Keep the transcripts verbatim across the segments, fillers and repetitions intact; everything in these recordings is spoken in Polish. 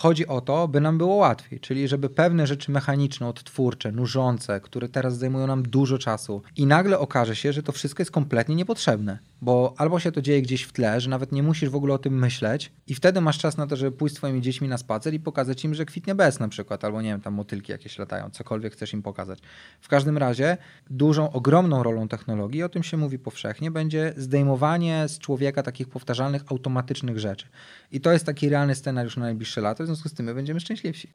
Chodzi o to, by nam było łatwiej, czyli żeby pewne rzeczy mechaniczne, odtwórcze, nużące, które teraz zajmują nam dużo czasu i nagle okaże się, że to wszystko jest kompletnie niepotrzebne, bo albo się to dzieje gdzieś w tle, że nawet nie musisz w ogóle o tym myśleć i wtedy masz czas na to, żeby pójść z twoimi dziećmi na spacer i pokazać im, że kwitnie bez na przykład, albo nie wiem, tam motylki jakieś latają, cokolwiek chcesz im pokazać. W każdym razie dużą, ogromną rolą technologii, o tym się mówi powszechnie, będzie zdejmowanie z człowieka takich powtarzalnych, automatycznych rzeczy. I to jest taki realny scenariusz na najbliższe lata, w związku z tym my będziemy szczęśliwsi.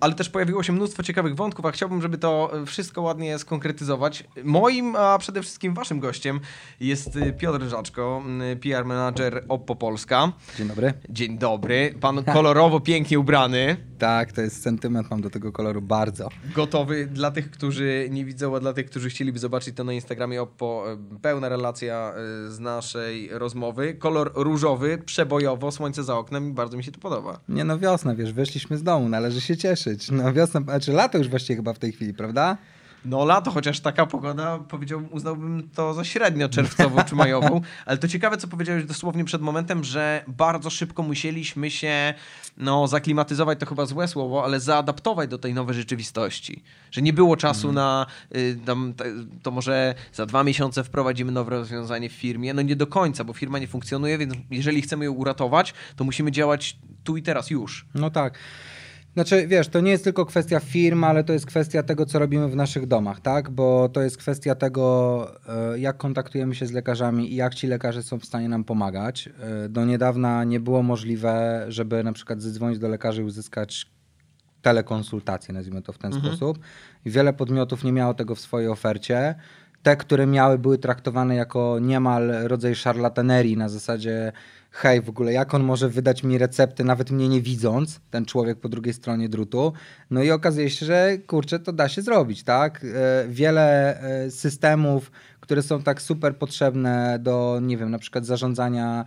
Ale też pojawiło się mnóstwo ciekawych wątków, a chciałbym, żeby to wszystko ładnie skonkretyzować. Moim, a przede wszystkim waszym gościem jest Piotr Żaczko, P R menadżer Oppo Polska. Dzień dobry. Dzień dobry. Pan kolorowo pięknie ubrany. Tak, to jest sentyment, mam do tego koloru bardzo. Gotowy dla tych, którzy nie widzą, a dla tych, którzy chcieliby zobaczyć to na Instagramie Oppo. Pełna relacja z naszej rozmowy. Kolor różowy, przebojowo, słońce za oknem i bardzo mi się to podoba. Nie no, wiosna, wiesz, wyszliśmy z domu, należy się cieszyć. No wiosna, znaczy lato już właściwie chyba w tej chwili, prawda? No lato, chociaż taka pogoda, powiedziałbym, uznałbym to za średnio czerwcową czy majową, ale to ciekawe, co powiedziałeś dosłownie przed momentem, że bardzo szybko musieliśmy się, no zaklimatyzować to chyba złe słowo, ale zaadaptować do tej nowej rzeczywistości, że nie było czasu mm. na, y, tam, to może za dwa miesiące wprowadzimy nowe rozwiązanie w firmie, no nie do końca, bo firma nie funkcjonuje, więc jeżeli chcemy ją uratować, to musimy działać tu i teraz już. No tak. Znaczy, wiesz, to nie jest tylko kwestia firm, ale to jest kwestia tego, co robimy w naszych domach, tak? Bo to jest kwestia tego, jak kontaktujemy się z lekarzami i jak ci lekarze są w stanie nam pomagać. Do niedawna nie było możliwe, żeby na przykład zadzwonić do lekarzy i uzyskać telekonsultację, nazwijmy to w ten mhm. sposób. I wiele podmiotów nie miało tego w swojej ofercie. Te, które miały, były traktowane jako niemal rodzaj szarlatanerii na zasadzie hej, w ogóle jak on może wydać mi recepty, nawet mnie nie widząc, ten człowiek po drugiej stronie drutu. No i okazuje się, że kurczę, to da się zrobić, tak? Wiele systemów, które są tak super potrzebne do, nie wiem, na przykład zarządzania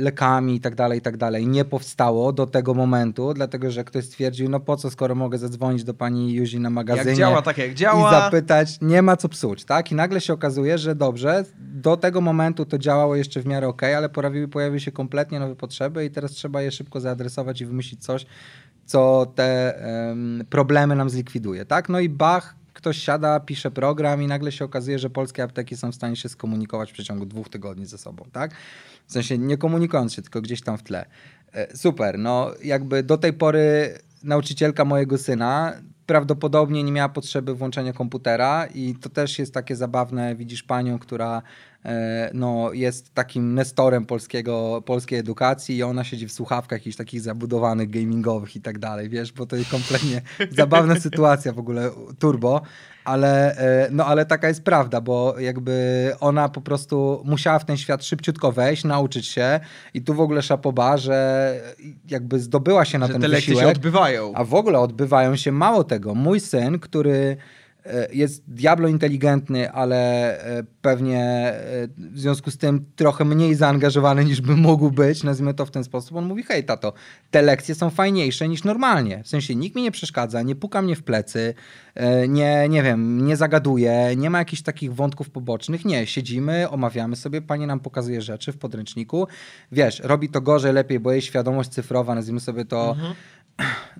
lekami i tak dalej, i tak dalej, nie powstało do tego momentu, dlatego że ktoś stwierdził, no po co, skoro mogę zadzwonić do pani Juzi na magazynie jak działa, tak jak działa. I zapytać, nie ma co psuć, tak? I nagle się okazuje, że dobrze, do tego momentu to działało jeszcze w miarę okej, okay, ale pojawiły, pojawiły się kompletnie nowe potrzeby i teraz trzeba je szybko zaadresować i wymyślić coś, co te um, problemy nam zlikwiduje, tak? No i bach, ktoś siada, pisze program i nagle się okazuje, że polskie apteki są w stanie się skomunikować w przeciągu dwóch tygodni ze sobą, tak? W sensie nie komunikując się, tylko gdzieś tam w tle. Super, no jakby do tej pory nauczycielka mojego syna prawdopodobnie nie miała potrzeby włączenia komputera i to też jest takie zabawne, widzisz panią, która no, jest takim nestorem polskiego, polskiej edukacji i ona siedzi w słuchawkach jakichś takich zabudowanych, gamingowych i tak dalej, wiesz, bo to jest kompletnie zabawna sytuacja w ogóle, turbo, ale, no, ale taka jest prawda, bo jakby ona po prostu musiała w ten świat szybciutko wejść, nauczyć się i tu w ogóle chapeau bas, że jakby zdobyła się na że ten te wysiłek, lekcje się odbywają. A w ogóle odbywają się, mało tego, mój syn, który jest diablo inteligentny, ale pewnie w związku z tym trochę mniej zaangażowany niż by mógł być, nazwijmy to w ten sposób. On mówi, hej tato, te lekcje są fajniejsze niż normalnie. W sensie nikt mi nie przeszkadza, nie puka mnie w plecy, nie, nie wiem, nie zagaduje, nie ma jakichś takich wątków pobocznych. Nie, siedzimy, omawiamy sobie, pani nam pokazuje rzeczy w podręczniku. Wiesz, robi to gorzej, lepiej, bo jej świadomość cyfrowa, nazwijmy sobie to, mhm.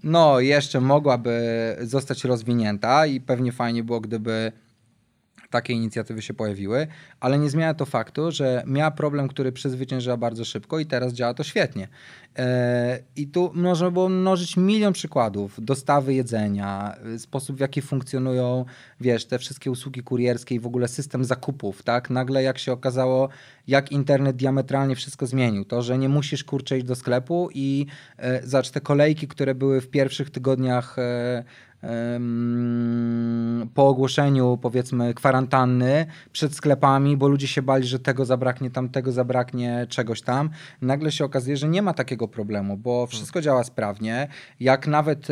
no jeszcze mogłaby zostać rozwinięta i pewnie fajnie było, gdyby takie inicjatywy się pojawiły, ale nie zmienia to faktu, że miała problem, który przezwyciężyła bardzo szybko i teraz działa to świetnie. Yy, I tu można było mnożyć milion przykładów. Dostawy jedzenia, sposób w jaki funkcjonują, wiesz, te wszystkie usługi kurierskie i w ogóle system zakupów, tak? Nagle jak się okazało, jak internet diametralnie wszystko zmienił. To, że nie musisz kurczę iść do sklepu i yy, zacz te kolejki, które były w pierwszych tygodniach yy, po ogłoszeniu powiedzmy kwarantanny przed sklepami, bo ludzie się bali, że tego zabraknie, tamtego zabraknie, czegoś tam. Nagle się okazuje, że nie ma takiego problemu, bo wszystko hmm. działa sprawnie. Jak nawet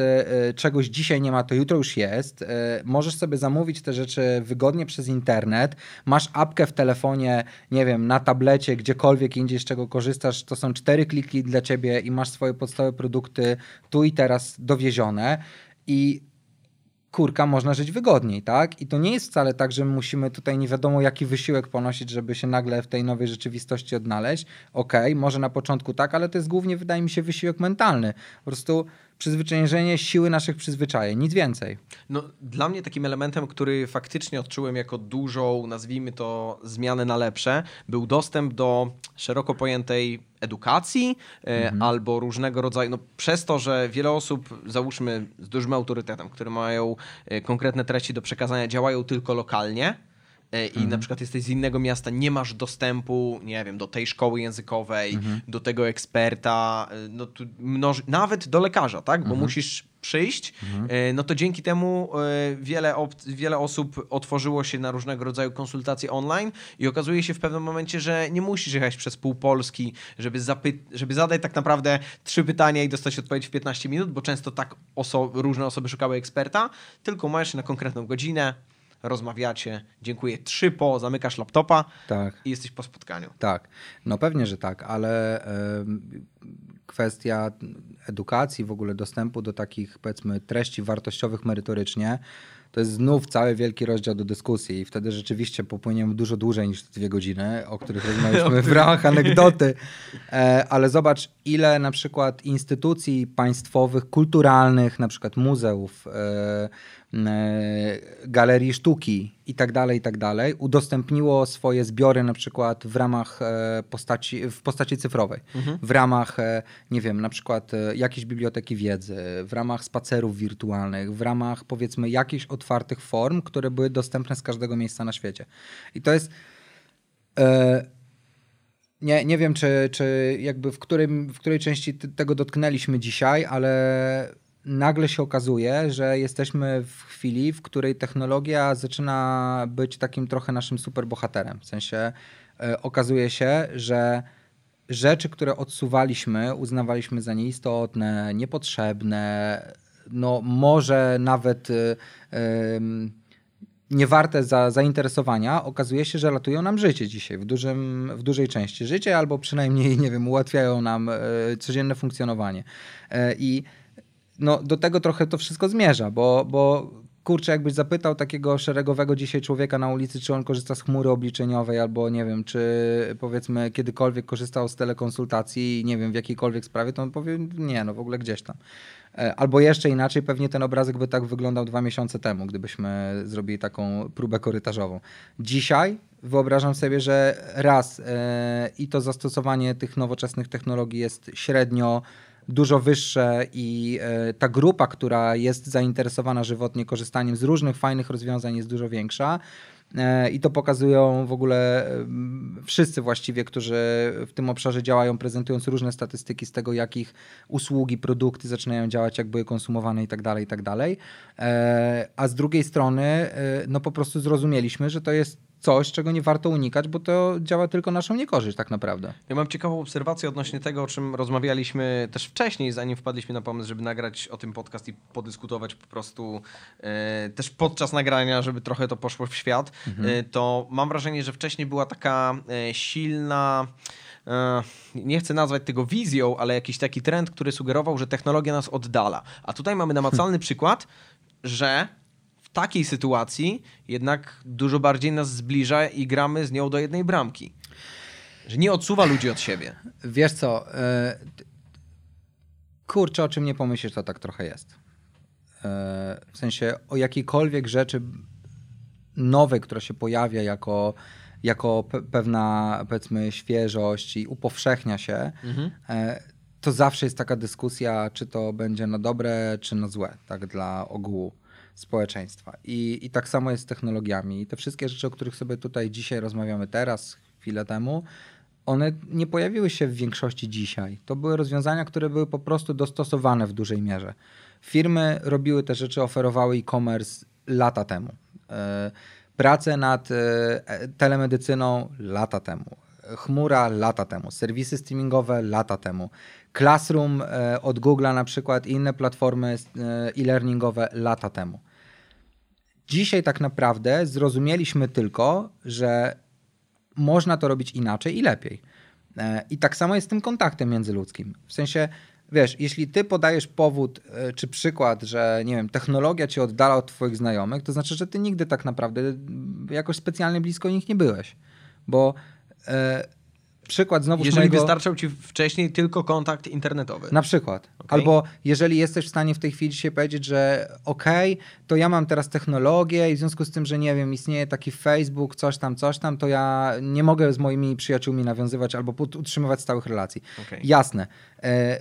czegoś dzisiaj nie ma, to jutro już jest. Możesz sobie zamówić te rzeczy wygodnie przez internet. Masz apkę w telefonie, nie wiem, na tablecie, gdziekolwiek indziej z czego korzystasz. To są cztery kliki dla ciebie i masz swoje podstawowe produkty tu i teraz dowiezione. i kurka, można żyć wygodniej, tak? I to nie jest wcale tak, że musimy tutaj nie wiadomo jaki wysiłek ponosić, żeby się nagle w tej nowej rzeczywistości odnaleźć. Okej, może na początku tak, ale to jest głównie, wydaje mi się, wysiłek mentalny. Po prostu przyzwyczajenie siły naszych przyzwyczajeń, nic więcej. No, dla mnie takim elementem, który faktycznie odczułem jako dużą, nazwijmy to, zmianę na lepsze, był dostęp do szeroko pojętej edukacji mhm. albo różnego rodzaju, no przez to, że wiele osób, załóżmy z dużym autorytetem, które mają konkretne treści do przekazania, działają tylko lokalnie, i mhm. na przykład jesteś z innego miasta, nie masz dostępu, nie wiem, do tej szkoły językowej, mhm. do tego eksperta, no tu mnoż... nawet do lekarza, tak? Bo mhm. musisz przyjść, mhm. no to dzięki temu wiele, op... wiele osób otworzyło się na różnego rodzaju konsultacje online i okazuje się w pewnym momencie, że nie musisz jechać przez pół Polski, żeby, zapy... żeby zadać tak naprawdę trzy pytania i dostać odpowiedź w piętnaście minut, bo często tak oso... różne osoby szukały eksperta, tylko masz na konkretną godzinę, rozmawiacie, dziękuję, trzy po, zamykasz laptopa tak. i jesteś po spotkaniu. Tak, no pewnie, że tak, ale y, kwestia edukacji, w ogóle dostępu do takich, powiedzmy, treści wartościowych merytorycznie, to jest znów cały wielki rozdział do dyskusji i wtedy rzeczywiście popłyniemy dużo dłużej niż te dwie godziny, o których rozmawialiśmy w ramach anegdoty, ale zobacz, ile na przykład instytucji państwowych, kulturalnych, na przykład muzeów, galerii sztuki i tak dalej, i tak dalej, udostępniło swoje zbiory na przykład w ramach postaci, w postaci cyfrowej, mhm. w ramach, nie wiem, na przykład jakiejś biblioteki wiedzy, w ramach spacerów wirtualnych, w ramach powiedzmy jakichś otwartych form, które były dostępne z każdego miejsca na świecie. I to jest... Yy, Nie, nie wiem, czy, czy jakby w, którym, w której części tego dotknęliśmy dzisiaj, ale nagle się okazuje, że jesteśmy w chwili, w której technologia zaczyna być takim trochę naszym superbohaterem. W sensie y, okazuje się, że rzeczy, które odsuwaliśmy, uznawaliśmy za nieistotne, niepotrzebne, no może nawet... Y, y, niewarte za, zainteresowania, okazuje się, że ratują nam życie dzisiaj, w, dużym, w dużej części życie, albo przynajmniej, nie wiem, ułatwiają nam y, codzienne funkcjonowanie. Y, I no, do tego trochę to wszystko zmierza, bo, bo kurczę, jakbyś zapytał takiego szeregowego dzisiaj człowieka na ulicy, czy on korzysta z chmury obliczeniowej, albo nie wiem, czy powiedzmy kiedykolwiek korzystał z telekonsultacji, nie wiem, w jakiejkolwiek sprawie, to on powie, nie, no w ogóle gdzieś tam. Albo jeszcze inaczej, pewnie ten obrazek by tak wyglądał dwa miesiące temu, gdybyśmy zrobili taką próbę korytarzową. Dzisiaj wyobrażam sobie, że raz yy, i to zastosowanie tych nowoczesnych technologii jest średnio dużo wyższe i yy, ta grupa, która jest zainteresowana żywotnie korzystaniem z różnych fajnych rozwiązań jest dużo większa. I to pokazują w ogóle wszyscy właściwie, którzy w tym obszarze działają, prezentując różne statystyki z tego, jakich usługi, produkty zaczynają działać, jak były konsumowane i tak dalej, i tak dalej. A z drugiej strony, no po prostu zrozumieliśmy, że to jest coś, czego nie warto unikać, bo to działa tylko naszą niekorzyść tak naprawdę. Ja mam ciekawą obserwację odnośnie tego, o czym rozmawialiśmy też wcześniej, zanim wpadliśmy na pomysł, żeby nagrać o tym podcast i podyskutować po prostu e, też podczas nagrania, żeby trochę to poszło w świat, mhm. e, to mam wrażenie, że wcześniej była taka e, silna... nie chcę nazwać tego wizją, ale jakiś taki trend, który sugerował, że technologia nas oddala. A tutaj mamy namacalny przykład, że w takiej sytuacji jednak dużo bardziej nas zbliża i gramy z nią do jednej bramki. Że nie odsuwa ludzi od siebie. Wiesz co, kurczę, o czym nie pomyślisz, to tak trochę jest. W sensie o jakiejkolwiek rzeczy nowej, która się pojawia jako... jako pe- pewna, powiedzmy, świeżość i upowszechnia się, mhm. to zawsze jest taka dyskusja, czy to będzie na dobre, czy na złe, tak dla ogółu społeczeństwa. I, i tak samo jest z technologiami. I te wszystkie rzeczy, o których sobie tutaj dzisiaj rozmawiamy teraz, chwilę temu, one nie pojawiły się w większości dzisiaj. To były rozwiązania, które były po prostu dostosowane w dużej mierze. Firmy robiły te rzeczy, oferowały e-commerce lata temu. Y- Prace nad telemedycyną lata temu, chmura lata temu, serwisy streamingowe lata temu, Classroom od Google'a na przykład i inne platformy e-learningowe lata temu. Dzisiaj tak naprawdę zrozumieliśmy tylko, że można to robić inaczej i lepiej. I tak samo jest z tym kontaktem międzyludzkim. W sensie wiesz, jeśli ty podajesz powód czy przykład, że nie wiem, technologia cię oddala od twoich znajomych, to znaczy, że ty nigdy tak naprawdę jakoś specjalnie blisko nich nie byłeś. Bo e, przykład znowu... Jeżeli mojego... wystarczał ci wcześniej tylko kontakt internetowy. Na przykład. Okay. Albo jeżeli jesteś w stanie w tej chwili dzisiaj powiedzieć, że okej, okay, to ja mam teraz technologię i w związku z tym, że nie wiem, istnieje taki Facebook, coś tam, coś tam, to ja nie mogę z moimi przyjaciółmi nawiązywać albo utrzymywać stałych relacji. Okay. Jasne. E,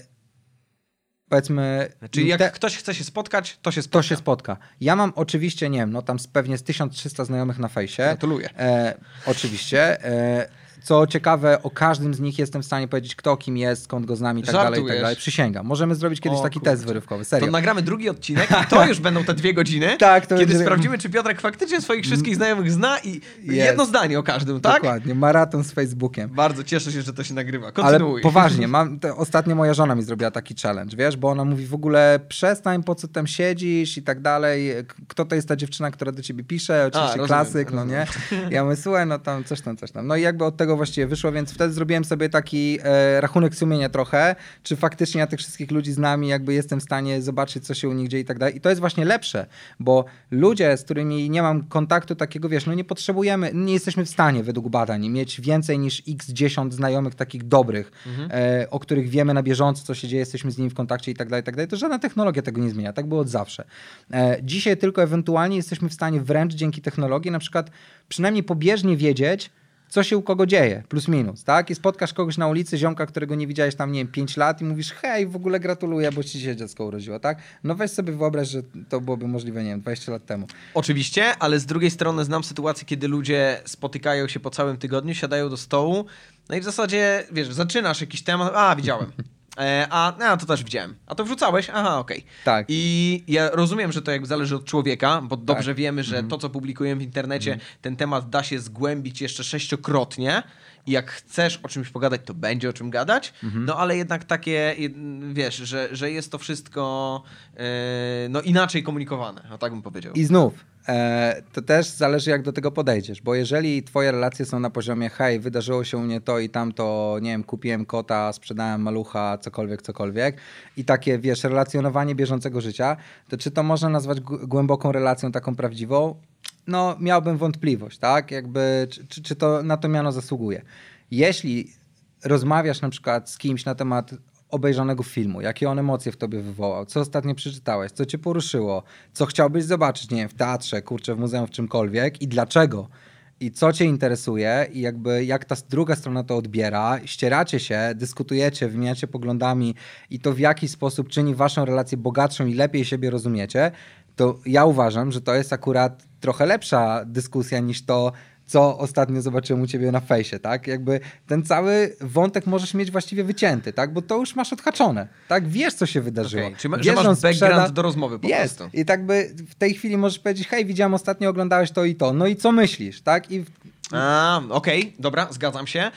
powiedzmy... Czyli jak te... ktoś chce się spotkać, to się spotka. To się spotka. Ja mam oczywiście, nie wiem, no tam pewnie z tysiąc trzysta znajomych na fejsie. Gratuluję. E, oczywiście. E, co ciekawe, o każdym z nich jestem w stanie powiedzieć, kto kim jest, skąd go znam i tak dalej, i tak dalej. Przysięgam. Możemy zrobić kiedyś o, taki kurde. test wyrywkowy, serio. To nagramy drugi odcinek i to już będą te dwie godziny, tak, to kiedy będzie... sprawdzimy, czy Piotrek faktycznie swoich wszystkich znajomych zna i jest. jedno zdanie o każdym, tak? Dokładnie, maraton z Facebookiem. Bardzo cieszę się, że to się nagrywa. Kontynuuj. Ale poważnie, mam, te, ostatnio moja żona mi zrobiła taki challenge, wiesz, bo ona mówi w ogóle przestań, po co tam siedzisz i tak dalej. Kto to jest ta dziewczyna, która do ciebie pisze? Oczywiście A, rozumiem, klasyk, rozumiem. no nie? Ja mówię, słuchaj, no tam coś tam, coś tam. No i jakby od tego właściwie wyszło, więc wtedy zrobiłem sobie taki e, rachunek sumienia trochę, czy faktycznie ja tych wszystkich ludzi z nami jakby jestem w stanie zobaczyć, co się u nich dzieje i tak dalej. I to jest właśnie lepsze, bo ludzie, z którymi nie mam kontaktu takiego, wiesz, no nie potrzebujemy, nie jesteśmy w stanie według badań mieć więcej niż iks dziesięć znajomych takich dobrych, mhm. e, o których wiemy na bieżąco, co się dzieje, jesteśmy z nimi w kontakcie i tak dalej, i tak dalej. To żadna technologia tego nie zmienia, tak było od zawsze. E, dzisiaj tylko ewentualnie jesteśmy w stanie wręcz dzięki technologii na przykład przynajmniej pobieżnie wiedzieć, co się u kogo dzieje, plus minus, tak? I spotkasz kogoś na ulicy, ziomka, którego nie widziałeś tam, nie wiem, pięć lat i mówisz, hej, w ogóle gratuluję, bo ci się dziecko urodziło, tak? No weź sobie wyobraź, że to byłoby możliwe, nie wiem, dwadzieścia lat temu. Oczywiście, ale z drugiej strony znam sytuację, kiedy ludzie spotykają się po całym tygodniu, siadają do stołu, no i w zasadzie, wiesz, zaczynasz jakiś temat, a, widziałem. A, a to też widziałem. A to wrzucałeś? Aha, okej. Okay. Tak. I ja rozumiem, że to jakby zależy od człowieka, bo dobrze tak. wiemy, że mm. to, co publikujemy w internecie, mm. ten temat da się zgłębić jeszcze sześciokrotnie. I jak chcesz o czymś pogadać, to będzie o czym gadać. Mm-hmm. No ale jednak takie, wiesz, że, że jest to wszystko yy, no inaczej komunikowane. O tak bym powiedział. I znów, e, to też zależy, jak do tego podejdziesz. Bo jeżeli twoje relacje są na poziomie hej, wydarzyło się u mnie to i tamto, nie wiem, kupiłem kota, sprzedałem malucha, cokolwiek, cokolwiek i takie, wiesz, relacjonowanie bieżącego życia, to czy to można nazwać g- głęboką relacją taką prawdziwą? No miałbym wątpliwość, tak? Jakby, czy, czy, czy to na to miano zasługuje. Jeśli rozmawiasz na przykład z kimś na temat obejrzanego filmu, jakie on emocje w tobie wywołał, co ostatnio przeczytałeś, co cię poruszyło, co chciałbyś zobaczyć, nie wiem, w teatrze, kurczę, w muzeum, w czymkolwiek i dlaczego, i co cię interesuje i jakby jak ta druga strona to odbiera, ścieracie się, dyskutujecie, wymieniacie poglądami i to w jaki sposób czyni waszą relację bogatszą i lepiej siebie rozumiecie, to ja uważam, że to jest akurat trochę lepsza dyskusja niż to, co ostatnio zobaczyłem u ciebie na fejsie, tak? Jakby ten cały wątek możesz mieć właściwie wycięty, tak? Bo to już masz odhaczone, tak? Wiesz, co się wydarzyło. Okay. Czyli ma, że masz background sprzeda... do rozmowy po jest. prostu. I tak by w tej chwili możesz powiedzieć, hej, widziałem ostatnio, oglądałeś to i to. No i co myślisz, tak? I... A, okej, okay. Dobra, zgadzam się.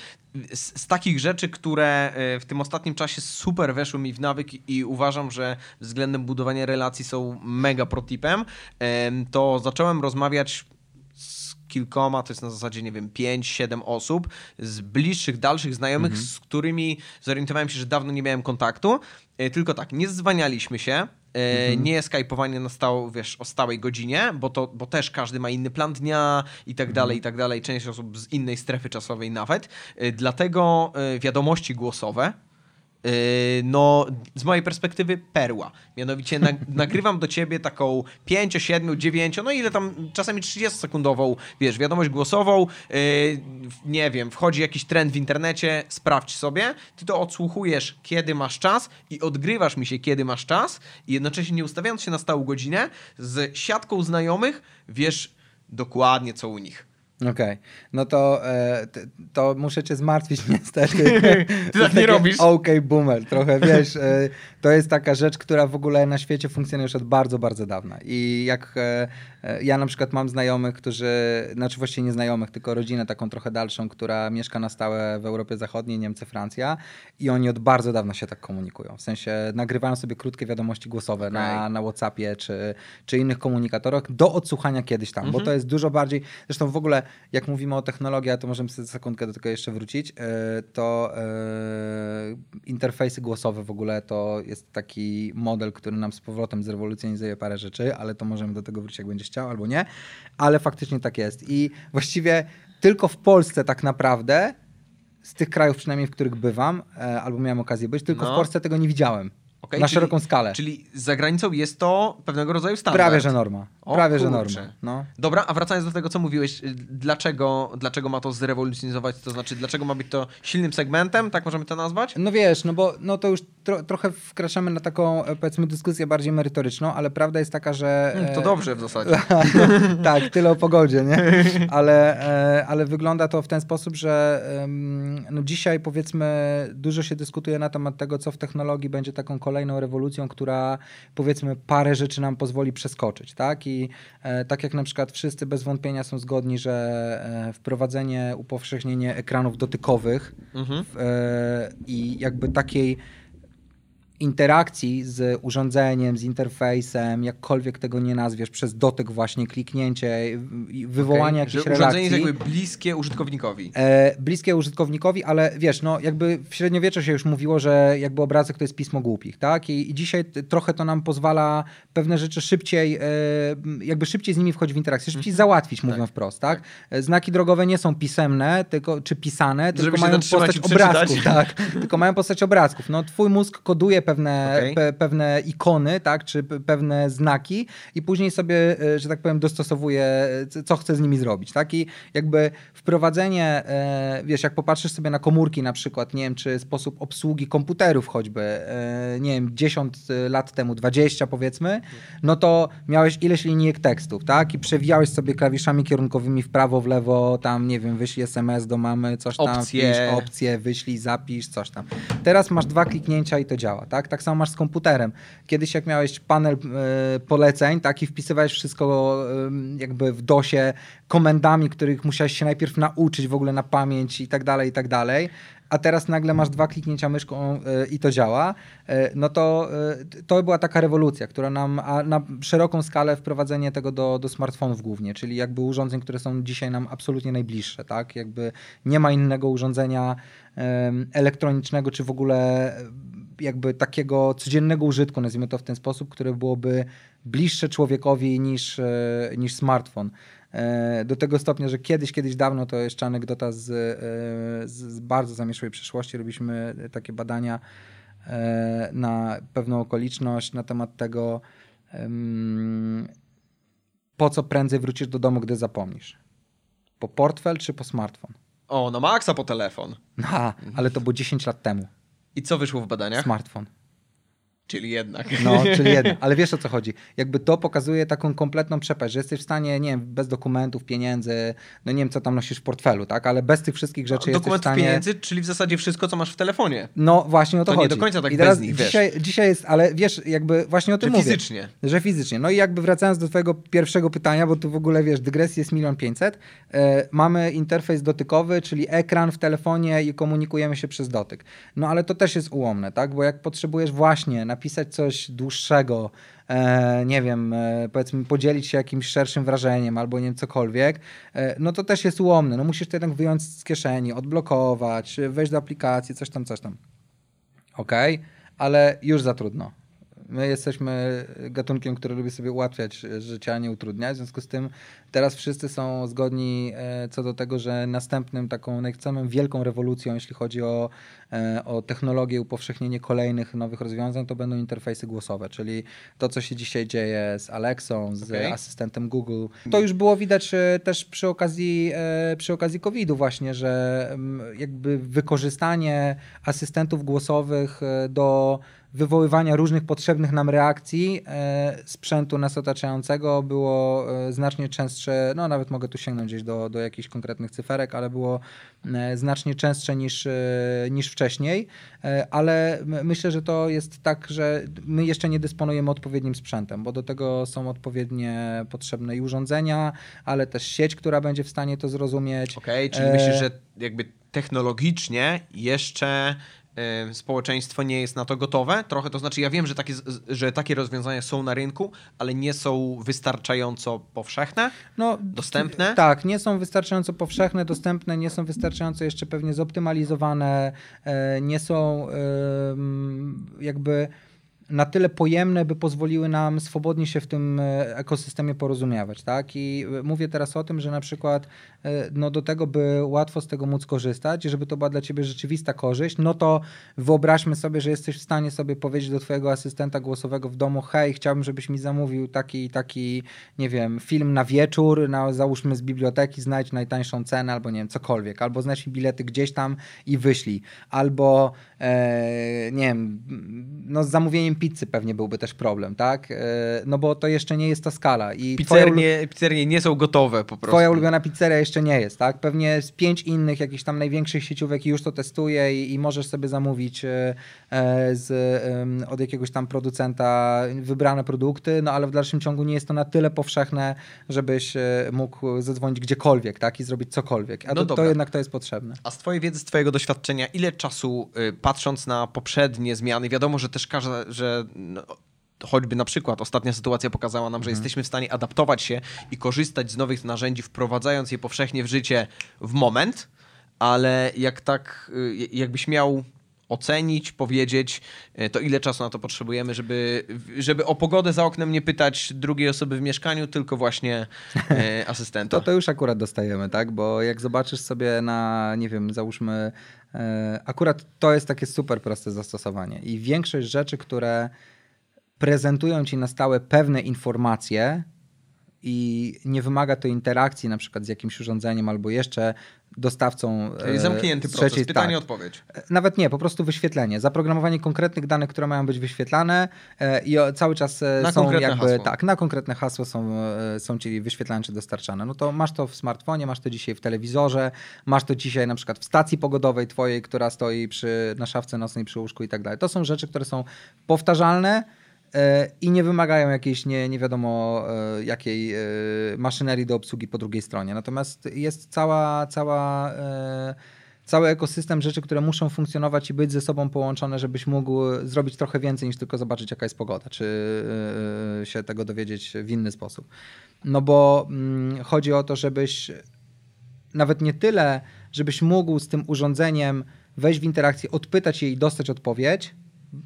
Z, z takich rzeczy, które w tym ostatnim czasie super weszły mi w nawyk i uważam, że względem budowania relacji są mega protipem, to zacząłem rozmawiać kilkoma, to jest na zasadzie, nie wiem, pięć, siedem osób z bliższych, dalszych znajomych, mhm. z którymi zorientowałem się, że dawno nie miałem kontaktu. Tylko tak, nie zwanialiśmy się, mhm. nie skajpowanie na stałe, wiesz, o stałej godzinie, bo, to, bo też każdy ma inny plan dnia i tak dalej, i tak dalej. Część osób z innej strefy czasowej nawet. Dlatego wiadomości głosowe, no z mojej perspektywy perła. Mianowicie na, nagrywam do ciebie taką pięć, siedem, dziewięć, no ile tam czasami trzydziestosekundową, wiesz, wiadomość głosową, yy, nie wiem, wchodzi jakiś trend w internecie, sprawdź sobie, ty to odsłuchujesz, kiedy masz czas i odgrywasz mi się, kiedy masz czas i jednocześnie nie ustawiając się na stałą godzinę, z siatką znajomych wiesz dokładnie, co u nich. Okej, okay. No to, e, to muszę cię zmartwić niestety. Ty tak nie robisz. Okej, okay, boomer, trochę wiesz. E, to jest taka rzecz, która w ogóle na świecie funkcjonuje już od bardzo, bardzo dawna. I jak e, ja na przykład mam znajomych, którzy, znaczy właściwie nie znajomych, tylko rodzinę taką trochę dalszą, która mieszka na stałe w Europie Zachodniej, Niemcy, Francja i oni od bardzo dawna się tak komunikują. W sensie nagrywają sobie krótkie wiadomości głosowe okay. na, na WhatsAppie czy, czy innych komunikatorach do odsłuchania kiedyś tam, mm-hmm. bo to jest dużo bardziej, zresztą w ogóle jak mówimy o technologii, a to możemy sobie sekundkę do tego jeszcze wrócić, to interfejsy głosowe w ogóle to jest taki model, który nam z powrotem zrewolucjonizuje parę rzeczy, ale to możemy do tego wrócić, jak będziesz chciał albo nie, ale faktycznie tak jest i właściwie tylko w Polsce tak naprawdę, z tych krajów przynajmniej, w których bywam, albo miałem okazję być, tylko no. w Polsce tego nie widziałem. Okay, na czyli, szeroką skalę. Czyli za granicą jest to pewnego rodzaju standard. Prawie, że norma. O, Prawie, kurczę. że norma. No. Dobra, a wracając do tego, co mówiłeś, dlaczego, dlaczego ma to zrewolucjonizować? To znaczy, dlaczego ma być to silnym segmentem? Tak możemy to nazwać? No wiesz, no bo no to już tro, trochę wkraczamy na taką, powiedzmy, dyskusję bardziej merytoryczną, ale prawda jest taka, że... Hmm, to dobrze w zasadzie. Tak, tyle o pogodzie, nie? Ale, ale wygląda to w ten sposób, że no dzisiaj, powiedzmy, dużo się dyskutuje na temat tego, co w technologii będzie taką kolejną rewolucją, która powiedzmy parę rzeczy nam pozwoli przeskoczyć, tak? I e, tak jak na przykład wszyscy bez wątpienia są zgodni, że e, wprowadzenie, upowszechnienie ekranów dotykowych mhm. w, e, i jakby takiej interakcji z urządzeniem, z interfejsem, jakkolwiek tego nie nazwiesz, przez dotyk właśnie, kliknięcie, wywołanie okay. jakiejś relacji. Urządzenie jest jakby bliskie użytkownikowi. E, bliskie użytkownikowi, ale wiesz, no jakby w średniowieczu się już mówiło, że jakby obrazek to jest pismo głupich, tak? I, i dzisiaj t- trochę to nam pozwala pewne rzeczy szybciej, e, jakby szybciej z nimi wchodzić w interakcję, szybciej załatwić, tak. mówiąc wprost, tak? Znaki drogowe nie są pisemne, tylko, czy pisane, tylko mają postać obrazków, tak? Tylko mają postać obrazków. No twój mózg koduje Pewne, okay. pe, pewne ikony, tak, czy pewne znaki i później sobie, że tak powiem, dostosowuje, co chce z nimi zrobić. Tak? I jakby wprowadzenie, wiesz, jak popatrzysz sobie na komórki na przykład, nie wiem, czy sposób obsługi komputerów choćby, nie wiem, dziesięć lat temu, dwadzieścia powiedzmy, no to miałeś ileś linijek tekstów, tak? I przewijałeś sobie klawiszami kierunkowymi w prawo, w lewo, tam, nie wiem, wyślij S M S do mamy, coś tam, opcje. wpisz opcję, wyślij, zapisz, coś tam. Teraz masz dwa kliknięcia i to działa, tak? Tak samo masz z komputerem. Kiedyś jak miałeś panel y, poleceń, tak, i wpisywałeś wszystko y, jakby w dosie komendami, których musiałeś się najpierw nauczyć w ogóle na pamięć i tak dalej, i tak dalej. A teraz nagle masz dwa kliknięcia myszką y, i to działa. Y, no to y, to była taka rewolucja, która nam a, na szeroką skalę wprowadzenie tego do, do smartfonów głównie, czyli jakby urządzeń, które są dzisiaj nam absolutnie najbliższe, tak? Jakby nie ma innego urządzenia y, elektronicznego, czy w ogóle jakby takiego codziennego użytku, nazwijmy to w ten sposób, które byłoby bliższe człowiekowi niż, niż smartfon. Do tego stopnia, że kiedyś, kiedyś dawno, to jeszcze anegdota z, z bardzo zamieszłej przeszłości, robiliśmy takie badania na pewną okoliczność na temat tego, po co prędzej wrócisz do domu, gdy zapomnisz. Po portfel czy po smartfon? O, no maksa po telefon. Ha, ale to było dziesięć lat temu. I co wyszło w badaniach? Smartfon. Czyli jednak. No, czyli jednak. Ale wiesz, o co chodzi. Jakby to pokazuje taką kompletną przepaść, że jesteś w stanie, nie wiem, bez dokumentów, pieniędzy, no nie wiem, co tam nosisz w portfelu, tak? Ale bez tych wszystkich rzeczy no, jesteś w stanie... Dokumentów, pieniędzy, czyli w zasadzie wszystko, co masz w telefonie. No, właśnie o to, to chodzi. To nie do końca tak I teraz bez nich, dzisiaj, wiesz. Dzisiaj jest, ale wiesz, jakby właśnie o tym że mówię. Że fizycznie. Że fizycznie. No i jakby wracając do twojego pierwszego pytania, bo tu w ogóle, wiesz, dygresji jest milion pięćset. Mamy interfejs dotykowy, czyli ekran w telefonie i komunikujemy się przez dotyk. No, ale to też jest ułomne, tak? Bo jak potrzebujesz właśnie napisać coś dłuższego, e, nie wiem, e, powiedzmy podzielić się jakimś szerszym wrażeniem albo nie wiem, cokolwiek, e, no to też jest ułomne. No musisz to jednak wyjąć z kieszeni, odblokować, wejść do aplikacji, coś tam, coś tam. Okej, okay, ale już za trudno. My jesteśmy gatunkiem, który lubi sobie ułatwiać życie, a nie utrudniać. W związku z tym teraz wszyscy są zgodni co do tego, że następnym taką najsamą wielką rewolucją, jeśli chodzi o, o technologię, upowszechnienie kolejnych nowych rozwiązań, to będą interfejsy głosowe, czyli to, co się dzisiaj dzieje z Alexą, z okay. asystentem Google. To już było widać też przy okazji, przy okazji kowida właśnie, że jakby wykorzystanie asystentów głosowych do wywoływania różnych potrzebnych nam reakcji e, sprzętu nas otaczającego było e, znacznie częstsze, no nawet mogę tu sięgnąć gdzieś do, do jakichś konkretnych cyferek, ale było e, znacznie częstsze niż, e, niż wcześniej, e, ale myślę, że to jest tak, że my jeszcze nie dysponujemy odpowiednim sprzętem, bo do tego są odpowiednie potrzebne i urządzenia, ale też sieć, która będzie w stanie to zrozumieć. Okej, okay, czyli e... myślisz, że jakby technologicznie jeszcze społeczeństwo nie jest na to gotowe trochę, to znaczy ja wiem, że takie, że takie rozwiązania są na rynku, ale nie są wystarczająco powszechne, no, dostępne. Tak, nie są wystarczająco powszechne, dostępne, nie są wystarczająco jeszcze pewnie zoptymalizowane, nie są jakby na tyle pojemne, by pozwoliły nam swobodnie się w tym ekosystemie porozumiewać, tak? I mówię teraz o tym, że na przykład no do tego, by łatwo z tego móc korzystać, żeby to była dla ciebie rzeczywista korzyść, no to wyobraźmy sobie, że jesteś w stanie sobie powiedzieć do twojego asystenta głosowego w domu: hej, chciałbym, żebyś mi zamówił taki, taki, nie wiem, film na wieczór, na, załóżmy z biblioteki, znajdź najtańszą cenę, albo nie wiem, cokolwiek, albo znajdź bilety gdzieś tam i wyślij, albo e, nie wiem, no z zamówieniem pizzy pewnie byłby też problem, tak? No bo to jeszcze nie jest ta skala. I pizzerie, twoja... pizzerie nie są gotowe po prostu. Twoja ulubiona pizzeria jeszcze nie jest, tak? Pewnie z pięć innych jakichś tam największych sieciówek już to testuje i, i możesz sobie zamówić z, od jakiegoś tam producenta wybrane produkty, no ale w dalszym ciągu nie jest to na tyle powszechne, żebyś mógł zadzwonić gdziekolwiek, tak? I zrobić cokolwiek. A no to, to jednak to jest potrzebne. A z twojej wiedzy, z twojego doświadczenia, ile czasu, patrząc na poprzednie zmiany, wiadomo, że też każda, że no, choćby na przykład ostatnia sytuacja pokazała nam, że hmm. jesteśmy w stanie adaptować się i korzystać z nowych narzędzi, wprowadzając je powszechnie w życie w moment, ale jak tak, jakbyś miał ocenić, powiedzieć, to ile czasu na to potrzebujemy, żeby, żeby o pogodę za oknem nie pytać drugiej osoby w mieszkaniu, tylko właśnie e, asystenta. To to już akurat dostajemy, tak? Bo jak zobaczysz sobie na, nie wiem, załóżmy, e, akurat to jest takie super proste zastosowanie i większość rzeczy, które prezentują ci na stałe pewne informacje i nie wymaga to interakcji na przykład z jakimś urządzeniem albo jeszcze dostawcą. Czyli zamknięty proces, trzeciej, pytanie, tak. Odpowiedź. Nawet nie, po prostu wyświetlenie. Zaprogramowanie konkretnych danych, które mają być wyświetlane i cały czas na są jakby... Hasło. Tak, na konkretne hasło są, są ci wyświetlane czy dostarczane. No to masz to w smartfonie, masz to dzisiaj w telewizorze, masz to dzisiaj na przykład w stacji pogodowej twojej, która stoi przy, na szafce nocnej przy łóżku i tak dalej. To są rzeczy, które są powtarzalne i nie wymagają jakiejś nie, nie wiadomo jakiej maszynerii do obsługi po drugiej stronie. Natomiast jest cała, cała, cały ekosystem rzeczy, które muszą funkcjonować i być ze sobą połączone, żebyś mógł zrobić trochę więcej niż tylko zobaczyć, jaka jest pogoda, czy się tego dowiedzieć w inny sposób. No bo chodzi o to, żebyś nawet nie tyle, żebyś mógł z tym urządzeniem wejść w interakcję, odpytać jej i dostać odpowiedź,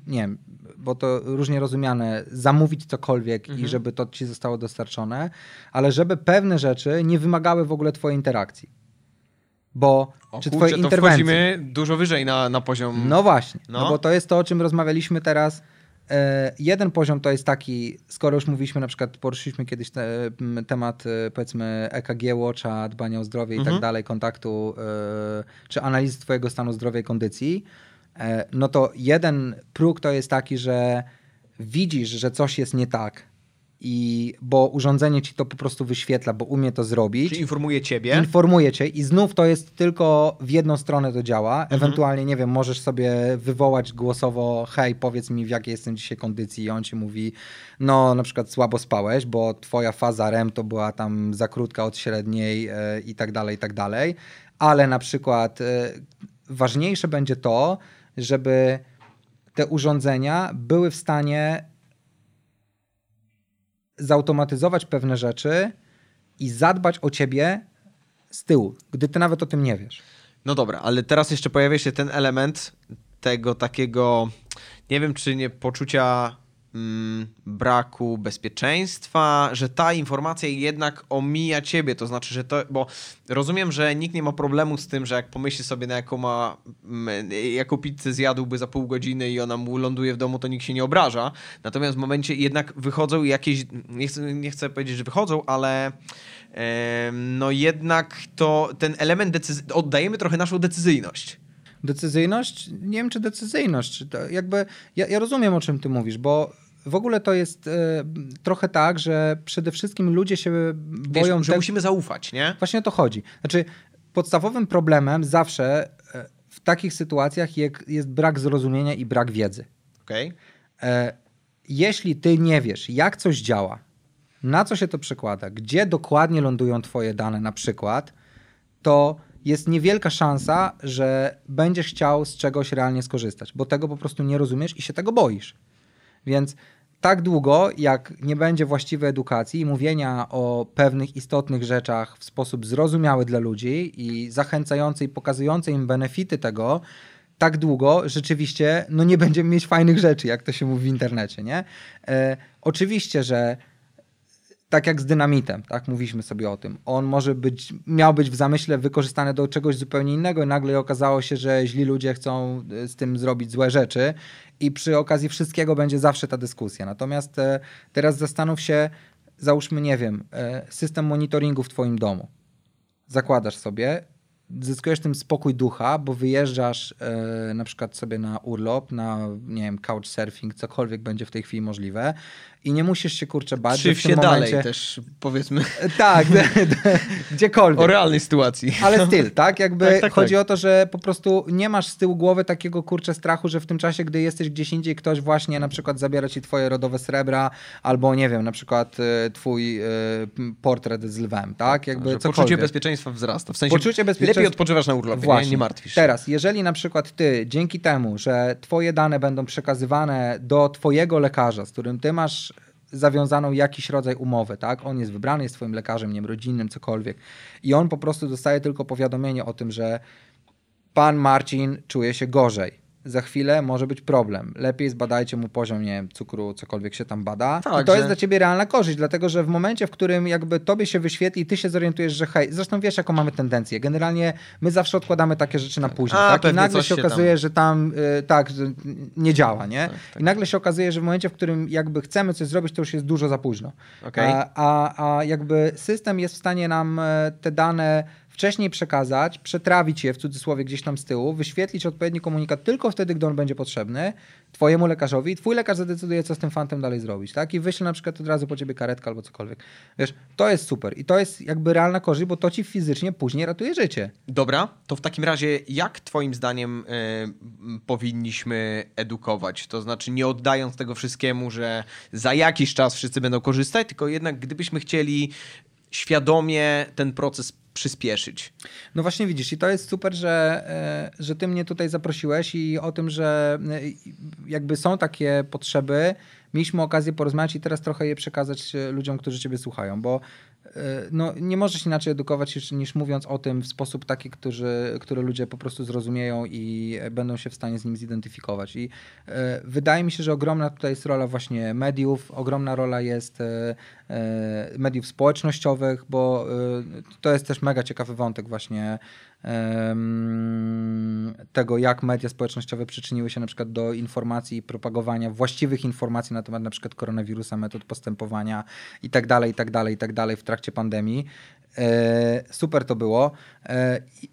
nie wiem, bo to różnie rozumiane, zamówić cokolwiek mhm. i żeby to ci zostało dostarczone, ale żeby pewne rzeczy nie wymagały w ogóle twojej interakcji. Bo o czy kurczę, twoje interwencje... to wchodzimy dużo wyżej na, na poziom... No właśnie, no. no bo to jest to, o czym rozmawialiśmy teraz. E, jeden poziom to jest taki, skoro już mówiliśmy, na przykład poruszyliśmy kiedyś te, temat, powiedzmy, E K G, Watcha, dbania o zdrowie mhm. i tak dalej, kontaktu, e, czy analizy twojego stanu zdrowia i kondycji. No to jeden próg to jest taki, że widzisz, że coś jest nie tak, i bo urządzenie ci to po prostu wyświetla, bo umie to zrobić. Czyli informuje ciebie. Informuje cię i znów to jest tylko w jedną stronę to działa. Mhm. Ewentualnie, nie wiem, możesz sobie wywołać głosowo: hej, powiedz mi, w jakiej jestem dzisiaj kondycji, i on ci mówi: no na przykład słabo spałeś, bo twoja faza R E M to była tam za krótka od średniej i tak dalej, i tak dalej. Ale na przykład ważniejsze będzie to, żeby te urządzenia były w stanie zautomatyzować pewne rzeczy i zadbać o ciebie z tyłu, gdy ty nawet o tym nie wiesz. No dobra, ale teraz jeszcze pojawia się ten element tego takiego, nie wiem czy nie, poczucia mm, braku bezpieczeństwa, że ta informacja jednak omija ciebie, to znaczy, że to, bo rozumiem, że nikt nie ma problemu z tym, że jak pomyśli sobie, na jaką ma, jaką pizzę zjadłby za pół godziny i ona mu ląduje w domu, to nikt się nie obraża. Natomiast w momencie jednak wychodzą jakieś, nie chcę, nie chcę powiedzieć, że wychodzą, ale yy, no jednak to ten element decyzji, oddajemy trochę naszą decyzyjność. Decyzyjność? Nie wiem, czy decyzyjność. Czy to jakby, ja, ja rozumiem, o czym ty mówisz, bo w ogóle to jest y, trochę tak, że przede wszystkim ludzie się boją... Wiesz, że te... musimy zaufać, nie? Właśnie o to chodzi. Znaczy, podstawowym problemem zawsze y, w takich sytuacjach jak, jest brak zrozumienia i brak wiedzy. Okay. Y, jeśli ty nie wiesz, jak coś działa, na co się to przekłada, gdzie dokładnie lądują twoje dane na przykład, to jest niewielka szansa, że będziesz chciał z czegoś realnie skorzystać, bo tego po prostu nie rozumiesz i się tego boisz. Więc tak długo, jak nie będzie właściwej edukacji i mówienia o pewnych istotnych rzeczach w sposób zrozumiały dla ludzi i zachęcający i pokazujący im benefity tego, tak długo rzeczywiście no nie będziemy mieć fajnych rzeczy, jak to się mówi w internecie, nie? E, oczywiście, że tak jak z dynamitem, tak mówiliśmy sobie o tym, on może być, miał być w zamyśle wykorzystany do czegoś zupełnie innego i nagle okazało się, że źli ludzie chcą z tym zrobić złe rzeczy i przy okazji wszystkiego będzie zawsze ta dyskusja. Natomiast e, teraz zastanów się, załóżmy, nie wiem, e, system monitoringu w twoim domu. Zakładasz sobie, zyskujesz tym spokój ducha, bo wyjeżdżasz e, na przykład sobie na urlop, na, nie wiem, couchsurfing, cokolwiek będzie w tej chwili możliwe i nie musisz się, kurczę, bać. Czy w się momencie... dalej też, powiedzmy. Tak, gdziekolwiek. O realnej sytuacji. Ale styl, tak? Jakby tak, tak, chodzi tak. o to, że po prostu nie masz z tyłu głowy takiego, kurczę, strachu, że w tym czasie, gdy jesteś gdzieś indziej, ktoś właśnie na przykład zabiera ci twoje rodowe srebra albo, nie wiem, na przykład twój y, portret z lwem, tak? Jakby że cokolwiek. Poczucie bezpieczeństwa wzrasta. W sensie poczucie bezpieczeństwa lepiej odpoczywasz na urlopie, nie, nie martwisz się. Teraz, jeżeli na przykład ty, dzięki temu, że twoje dane będą przekazywane do twojego lekarza, z którym ty masz zawiązaną jakiś rodzaj umowy, tak? On jest wybrany, jest twoim lekarzem, nie wiem, rodzinnym, cokolwiek. I on po prostu dostaje tylko powiadomienie o tym, że pan Marcin czuje się gorzej. Za chwilę może być problem. Lepiej zbadajcie mu poziom, nie wiem, cukru, cokolwiek się tam bada. Tak, I to że... jest dla ciebie realna korzyść, dlatego że w momencie, w którym jakby tobie się wyświetli, ty się zorientujesz, że hej, zresztą wiesz, jaką mamy tendencję. Generalnie my zawsze odkładamy takie rzeczy na później. A, tak? I nagle się okazuje, tam... że tam yy, tak, że nie działa, nie? Tak, tak. I nagle się okazuje, że w momencie, w którym jakby chcemy coś zrobić, to już jest dużo za późno. Okay. A, a, a jakby system jest w stanie nam te dane wcześniej przekazać, przetrawić je w cudzysłowie gdzieś tam z tyłu, wyświetlić odpowiedni komunikat tylko wtedy, gdy on będzie potrzebny twojemu lekarzowi i twój lekarz zadecyduje, co z tym fantem dalej zrobić, tak? I wyśle na przykład od razu po ciebie karetkę albo cokolwiek. Wiesz, to jest super i to jest jakby realna korzyść, bo to ci fizycznie później ratuje życie. Dobra, to w takim razie jak twoim zdaniem y, powinniśmy edukować? To znaczy nie oddając tego wszystkiemu, że za jakiś czas wszyscy będą korzystać, tylko jednak gdybyśmy chcieli świadomie ten proces przyspieszyć. No właśnie widzisz i to jest super, że, że ty mnie tutaj zaprosiłeś i o tym, że jakby są takie potrzeby. Mieliśmy okazję porozmawiać i teraz trochę je przekazać ludziom, którzy ciebie słuchają, bo no, nie możesz inaczej edukować niż mówiąc o tym w sposób taki, który, który ludzie po prostu zrozumieją i będą się w stanie z nim zidentyfikować. I wydaje mi się, że ogromna tutaj jest rola właśnie mediów, ogromna rola jest mediów społecznościowych, bo to jest też mega ciekawy wątek właśnie tego, jak media społecznościowe przyczyniły się na przykład do informacji i propagowania właściwych informacji na temat na przykład koronawirusa, metod postępowania i tak dalej, i tak dalej, i tak dalej w trakcie pandemii. Super to było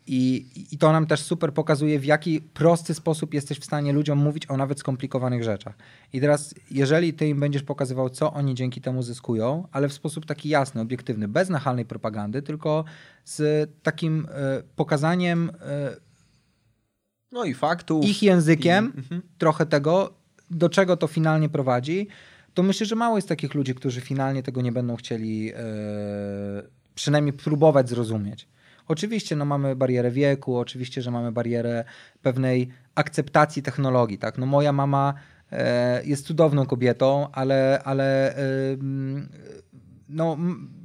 I, i to nam też super pokazuje, w jaki prosty sposób jesteś w stanie ludziom mówić o nawet skomplikowanych rzeczach. I teraz, jeżeli ty im będziesz pokazywał, co oni dzięki temu zyskują, ale w sposób taki jasny, obiektywny, bez nachalnej propagandy, tylko z takim pokazaniem no i faktów, ich językiem, i... trochę tego, do czego to finalnie prowadzi, to myślę, że mało jest takich ludzi, którzy finalnie tego nie będą chcieli yy, przynajmniej próbować zrozumieć. Oczywiście no, mamy barierę wieku, oczywiście, że mamy barierę pewnej akceptacji technologii. Tak? No, moja mama yy, jest cudowną kobietą, ale, ale yy, no,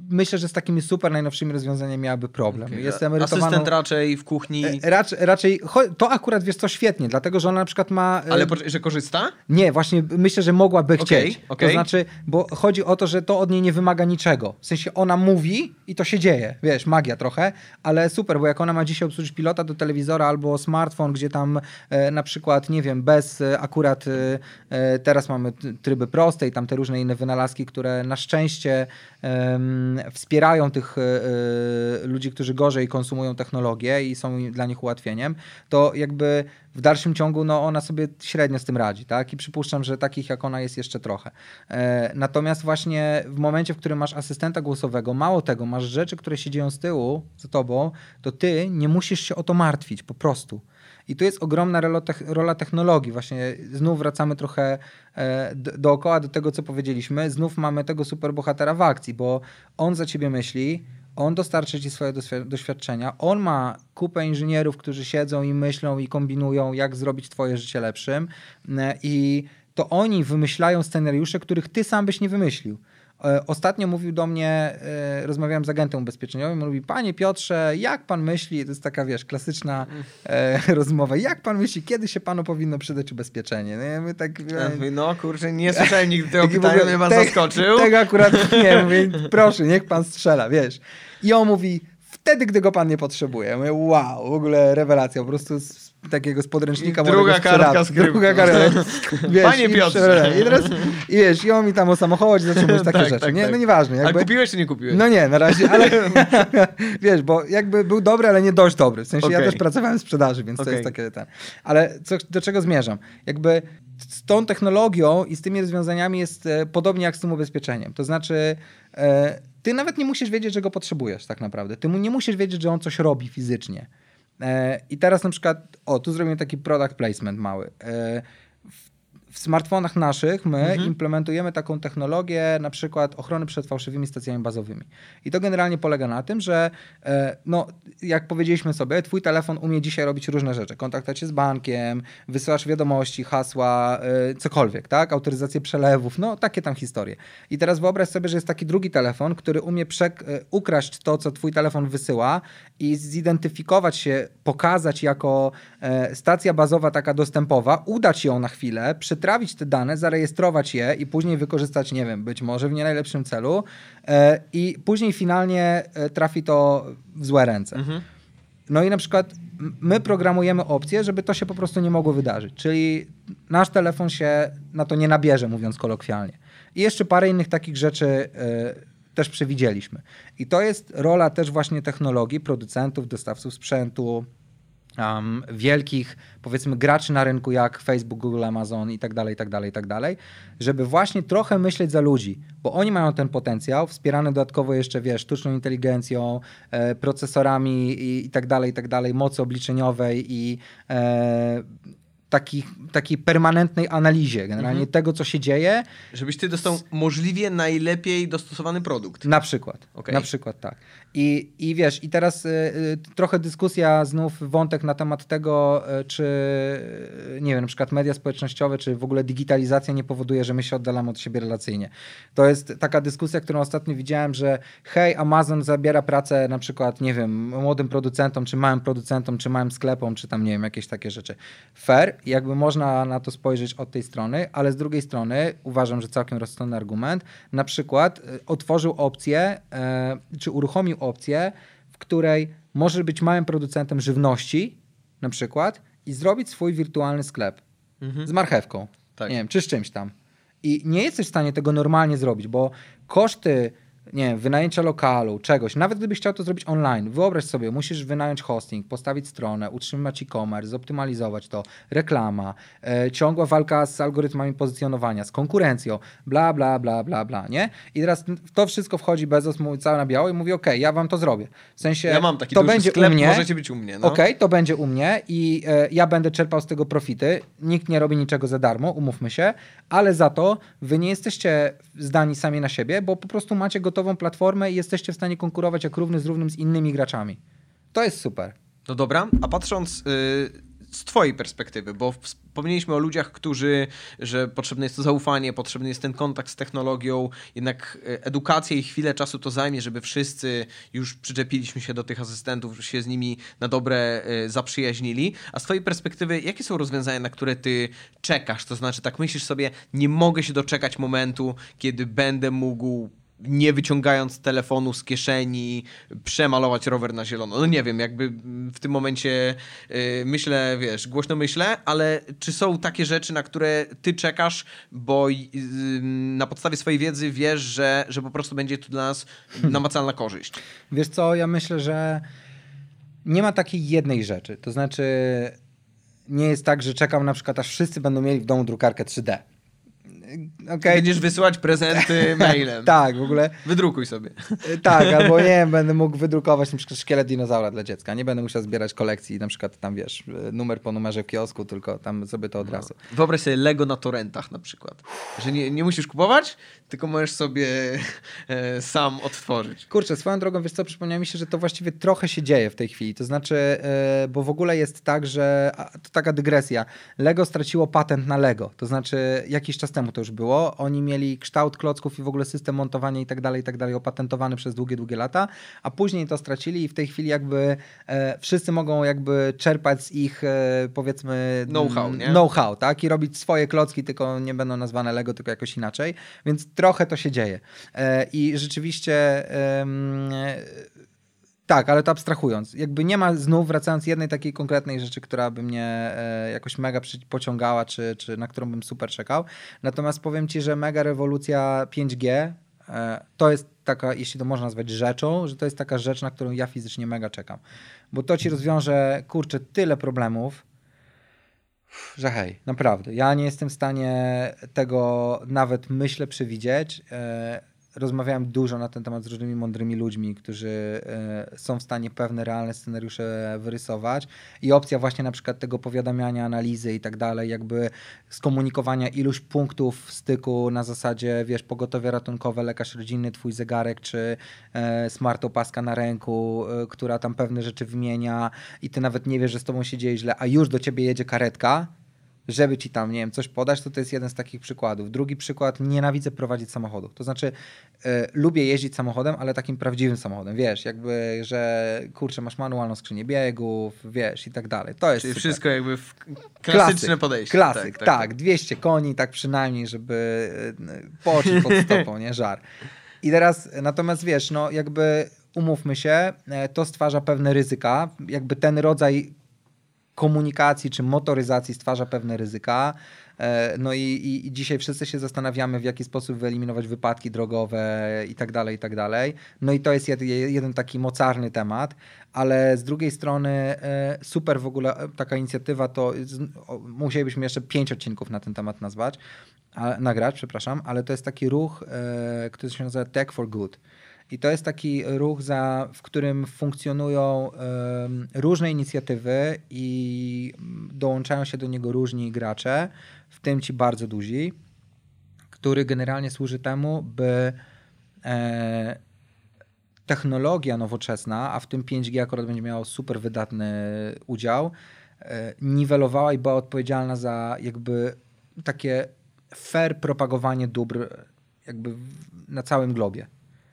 myślę, że z takimi super najnowszymi rozwiązaniami miałaby problem. Okay. Jest emerytowaną... Asystent raczej w kuchni... Racz, raczej, to akurat wiesz co, świetnie, dlatego, że ona na przykład ma... Ale że korzysta? Nie, właśnie myślę, że mogłaby okay, chcieć. Okay. To znaczy, bo chodzi o to, że to od niej nie wymaga niczego. W sensie ona mówi i to się dzieje. Wiesz, magia trochę, ale super, bo jak ona ma dzisiaj obsłużyć pilota do telewizora albo smartfon, gdzie tam e, na przykład, nie wiem, bez e, akurat e, teraz mamy tryby proste i tam te różne inne wynalazki, które na szczęście e, wspierają tych yy, ludzi, którzy gorzej konsumują technologię i są dla nich ułatwieniem, to jakby w dalszym ciągu no, ona sobie średnio z tym radzi, tak? I przypuszczam, że takich jak ona jest jeszcze trochę. E, natomiast właśnie w momencie, w którym masz asystenta głosowego, mało tego, masz rzeczy, które się dzieją z tyłu za tobą, to ty nie musisz się o to martwić, po prostu. I tu jest ogromna rola technologii. Właśnie znów wracamy trochę dookoła do tego, co powiedzieliśmy. Znów mamy tego superbohatera w akcji, bo on za ciebie myśli, on dostarczy ci swoje doświadczenia, on ma kupę inżynierów, którzy siedzą i myślą i kombinują, jak zrobić twoje życie lepszym, i to oni wymyślają scenariusze, których ty sam byś nie wymyślił. Ostatnio mówił do mnie, rozmawiałem z agentem ubezpieczeniowym, on mówi: panie Piotrze, jak pan myśli, to jest taka, wiesz, klasyczna mm. rozmowa, jak pan myśli, kiedy się panu powinno przydać ubezpieczenie? No, ja mówię, tak, ja mówię, no kurczę, nie słyszałem nigdy tego pytania, mnie pan te, zaskoczył. Tego akurat nie, mówię, proszę, niech pan strzela, wiesz. I on mówi: wtedy, gdy go pan nie potrzebuje. Ja mówię: wow, w ogóle rewelacja, po prostu z takiego z podręcznika. I druga kartka skryptu. Druga kartka. Panie Piotrze. I, teraz, i wiesz, i on mi tam o samochodzie zaczął mówić takie tak, rzeczy. Tak, nie, tak. No nieważne. Jakby... A kupiłeś czy nie kupiłeś? No nie, na razie, ale wiesz, bo jakby był dobry, ale nie dość dobry. W sensie okay. Ja też pracowałem w sprzedaży, więc okay. To jest takie... Ten. Ale co, do czego zmierzam? Jakby z tą technologią i z tymi rozwiązaniami jest podobnie jak z tym ubezpieczeniem. To znaczy... E, Ty nawet nie musisz wiedzieć, że go potrzebujesz tak naprawdę. Ty nie musisz wiedzieć, że on coś robi fizycznie. E, I teraz na przykład, o, tu zrobimy taki product placement mały. E, w, w smartfonach naszych my mhm. implementujemy taką technologię na przykład ochrony przed fałszywymi stacjami bazowymi. I to generalnie polega na tym, że e, no, jak powiedzieliśmy sobie, twój telefon umie dzisiaj robić różne rzeczy. Kontaktować się z bankiem, wysyłasz wiadomości, hasła, e, cokolwiek, tak? Autoryzację przelewów, no takie tam historie. I teraz wyobraź sobie, że jest taki drugi telefon, który umie przek- e, ukraść to, co twój telefon wysyła i zidentyfikować się, pokazać jako e, stacja bazowa taka dostępowa, udać ją na chwilę, przytrawić te dane, zarejestrować je i później wykorzystać, nie wiem, być może w nie najlepszym celu e, i później finalnie e, trafi to w złe ręce. Mhm. No i na przykład my programujemy opcję, żeby to się po prostu nie mogło wydarzyć. Czyli nasz telefon się na to nie nabierze, mówiąc kolokwialnie. I jeszcze parę innych takich rzeczy y, też przewidzieliśmy. I to jest rola też właśnie technologii, producentów, dostawców sprzętu, um, wielkich, powiedzmy, graczy na rynku jak Facebook, Google, Amazon i tak dalej, i tak dalej, i tak dalej, żeby właśnie trochę myśleć za ludzi, bo oni mają ten potencjał, wspierany dodatkowo jeszcze, wiesz, sztuczną inteligencją, e, procesorami i, i tak dalej, i tak dalej, mocy obliczeniowej i e, Taki, takiej permanentnej analizie generalnie mhm. tego, co się dzieje. Żebyś ty dostał możliwie najlepiej dostosowany produkt. Na przykład. Okay. Na przykład tak. I, i wiesz, i teraz y, y, trochę dyskusja, znów wątek na temat tego, y, czy y, nie wiem, na przykład media społecznościowe, czy w ogóle digitalizacja nie powoduje, że my się oddalamy od siebie relacyjnie. To jest taka dyskusja, którą ostatnio widziałem, że hej, Amazon zabiera pracę na przykład, nie wiem, młodym producentom, czy małym producentom, czy małym sklepom, czy tam, nie wiem, jakieś takie rzeczy. Fair. Jakby można na to spojrzeć od tej strony, ale z drugiej strony uważam, że całkiem rozsądny argument, na przykład otworzył opcję, czy uruchomił opcję, w której możesz być małym producentem żywności na przykład i zrobić swój wirtualny sklep mhm. z marchewką, tak. nie wiem, czy z czymś tam. I nie jesteś w stanie tego normalnie zrobić, bo koszty... nie wiem, wynajęcia lokalu, czegoś. Nawet gdybyś chciał to zrobić online, wyobraź sobie, musisz wynająć hosting, postawić stronę, utrzymać e-commerce, zoptymalizować to, reklama, e, ciągła walka z algorytmami pozycjonowania, z konkurencją, bla, bla, bla, bla, bla, nie? I teraz w to wszystko wchodzi Bezos, mówi cały na biało i mówi, okej, okay, ja wam to zrobię. W sensie, ja mam taki to duży będzie sklep, u mnie, możecie być u mnie. No. Okej, okay, to będzie u mnie i e, ja będę czerpał z tego profity. Nikt nie robi niczego za darmo, umówmy się, ale za to wy nie jesteście zdani sami na siebie, bo po prostu macie gotowość gotową platformę i jesteście w stanie konkurować jak równy z równym z innymi graczami. To jest super. No dobra, a patrząc yy, z twojej perspektywy, bo wspomnieliśmy o ludziach, którzy, że potrzebne jest to zaufanie, potrzebny jest ten kontakt z technologią, jednak edukację i chwilę czasu to zajmie, żeby wszyscy już przyczepiliśmy się do tych asystentów, żeby się z nimi na dobre y, zaprzyjaźnili. A z twojej perspektywy, jakie są rozwiązania, na które ty czekasz? To znaczy, tak myślisz sobie, nie mogę się doczekać momentu, kiedy będę mógł nie wyciągając telefonu z kieszeni, przemalować rower na zielono. No nie wiem, jakby w tym momencie yy, myślę, wiesz, głośno myślę, ale czy są takie rzeczy, na które ty czekasz, bo yy, na podstawie swojej wiedzy wiesz, że, że po prostu będzie tu dla nas namacalna korzyść? Wiesz co, ja myślę, że nie ma takiej jednej rzeczy. To znaczy nie jest tak, że czekam na przykład, aż wszyscy będą mieli w domu drukarkę trzy D. Okay. Będziesz wysyłać prezenty mailem. Tak, w ogóle. Wydrukuj sobie. Tak, albo nie wiem, będę mógł wydrukować na przykład szkielet dinozaura dla dziecka. Nie będę musiał zbierać kolekcji, na przykład tam wiesz, numer po numerze w kiosku, tylko tam sobie to od razu. No. Wyobraź sobie Lego na torrentach na przykład. Że nie, nie musisz kupować, tylko możesz sobie e, sam odtworzyć. Kurczę, swoją drogą, wiesz co, przypomniało mi się, że to właściwie trochę się dzieje w tej chwili. To znaczy, e, bo w ogóle jest tak, że a, to taka dygresja. Lego straciło patent na Lego. To znaczy jakiś czas temu to już było. Oni mieli kształt klocków i w ogóle system montowania i tak dalej, i tak dalej opatentowany przez długie, długie lata, a później to stracili i w tej chwili jakby e, wszyscy mogą jakby czerpać z ich e, powiedzmy know-how, nie? know-how, tak? I robić swoje klocki, tylko nie będą nazwane Lego, tylko jakoś inaczej. Więc trochę to się dzieje. E, I rzeczywiście... E, e, Tak, ale to abstrahując. Jakby nie ma znów, wracając, jednej takiej konkretnej rzeczy, która by mnie e, jakoś mega pociągała, czy, czy na którą bym super czekał. Natomiast powiem ci, że mega rewolucja pięć G e, to jest taka, jeśli to można nazwać rzeczą, że to jest taka rzecz, na którą ja fizycznie mega czekam. Bo to ci rozwiąże, kurczę, tyle problemów, że hej, naprawdę. Ja nie jestem w stanie tego nawet, myślę, przewidzieć. E, Rozmawiałem dużo na ten temat z różnymi mądrymi ludźmi, którzy y, są w stanie pewne realne scenariusze wyrysować i opcja właśnie na przykład tego powiadamiania, analizy i tak dalej, jakby skomunikowania iluś punktów w styku na zasadzie, wiesz, pogotowie ratunkowe, lekarz rodzinny, twój zegarek, czy y, smart opaska na ręku, y, która tam pewne rzeczy wymienia i ty nawet nie wiesz, że z tobą się dzieje źle, a już do ciebie jedzie karetka, żeby ci tam, nie wiem, coś podać, to to jest jeden z takich przykładów. Drugi przykład, nienawidzę prowadzić samochodu. To znaczy, yy, lubię jeździć samochodem, ale takim prawdziwym samochodem, wiesz, jakby, że kurczę, masz manualną skrzynię biegów, wiesz, i tak dalej. To jest Czyli super. Wszystko jakby w klasyczne klasyk, podejście. Klasyk, tak, tak, tak. dwieście koni, tak przynajmniej, żeby yy, poczuć pod stopą, nie, żar. I teraz, natomiast wiesz, no jakby, umówmy się, yy, to stwarza pewne ryzyka, jakby ten rodzaj komunikacji czy motoryzacji stwarza pewne ryzyka. No i, i, i dzisiaj wszyscy się zastanawiamy, w jaki sposób wyeliminować wypadki drogowe i tak dalej, i tak dalej. No i to jest jed, jeden taki mocarny temat, ale z drugiej strony super w ogóle taka inicjatywa, to musielibyśmy jeszcze pięć odcinków na ten temat nazwać, a, nagrać, przepraszam, ale to jest taki ruch, który się nazywa Tech for Good. I to jest taki ruch, za, w którym funkcjonują y, różne inicjatywy i dołączają się do niego różni gracze, w tym ci bardzo duzi, który generalnie służy temu, by y, technologia nowoczesna, a w tym pięć G akurat będzie miała super wydatny udział, y, niwelowała i była odpowiedzialna za jakby takie fair propagowanie dóbr jakby na całym globie.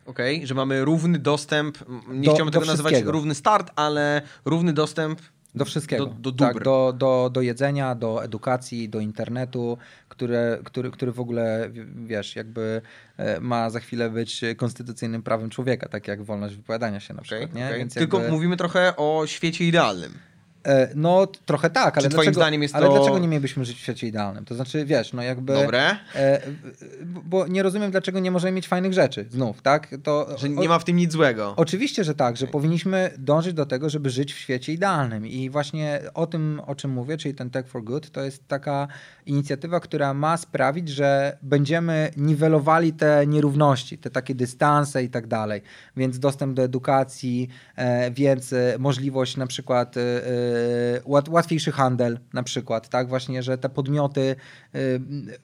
Okej, okay, że mamy równy dostęp, nie do, chciałbym do tego nazywać równy start, ale równy dostęp do wszystkiego. Do, do dóbr. Tak, do, do, do jedzenia, do edukacji, do internetu, które, który, który w ogóle, wiesz, jakby ma za chwilę być konstytucyjnym prawem człowieka, tak jak wolność wypowiadania się na przykład. Okay, nie? Okay. Więc tylko jakby... mówimy trochę o świecie idealnym. No trochę tak, ale, dlaczego, zdaniem jest ale to... dlaczego nie mielibyśmy żyć w świecie idealnym? To znaczy, wiesz, no jakby... Dobre. E, bo nie rozumiem, dlaczego nie możemy mieć fajnych rzeczy znów, tak? To, że nie o, ma w tym nic złego. Oczywiście, że tak, że okay. powinniśmy dążyć do tego, żeby żyć w świecie idealnym i właśnie o tym, o czym mówię, czyli ten Tech for Good, to jest taka inicjatywa, która ma sprawić, że będziemy niwelowali te nierówności, te takie dystanse i tak dalej. Więc dostęp do edukacji, e, więc e, możliwość na przykład... E, łatwiejszy handel na przykład, tak właśnie, że te podmioty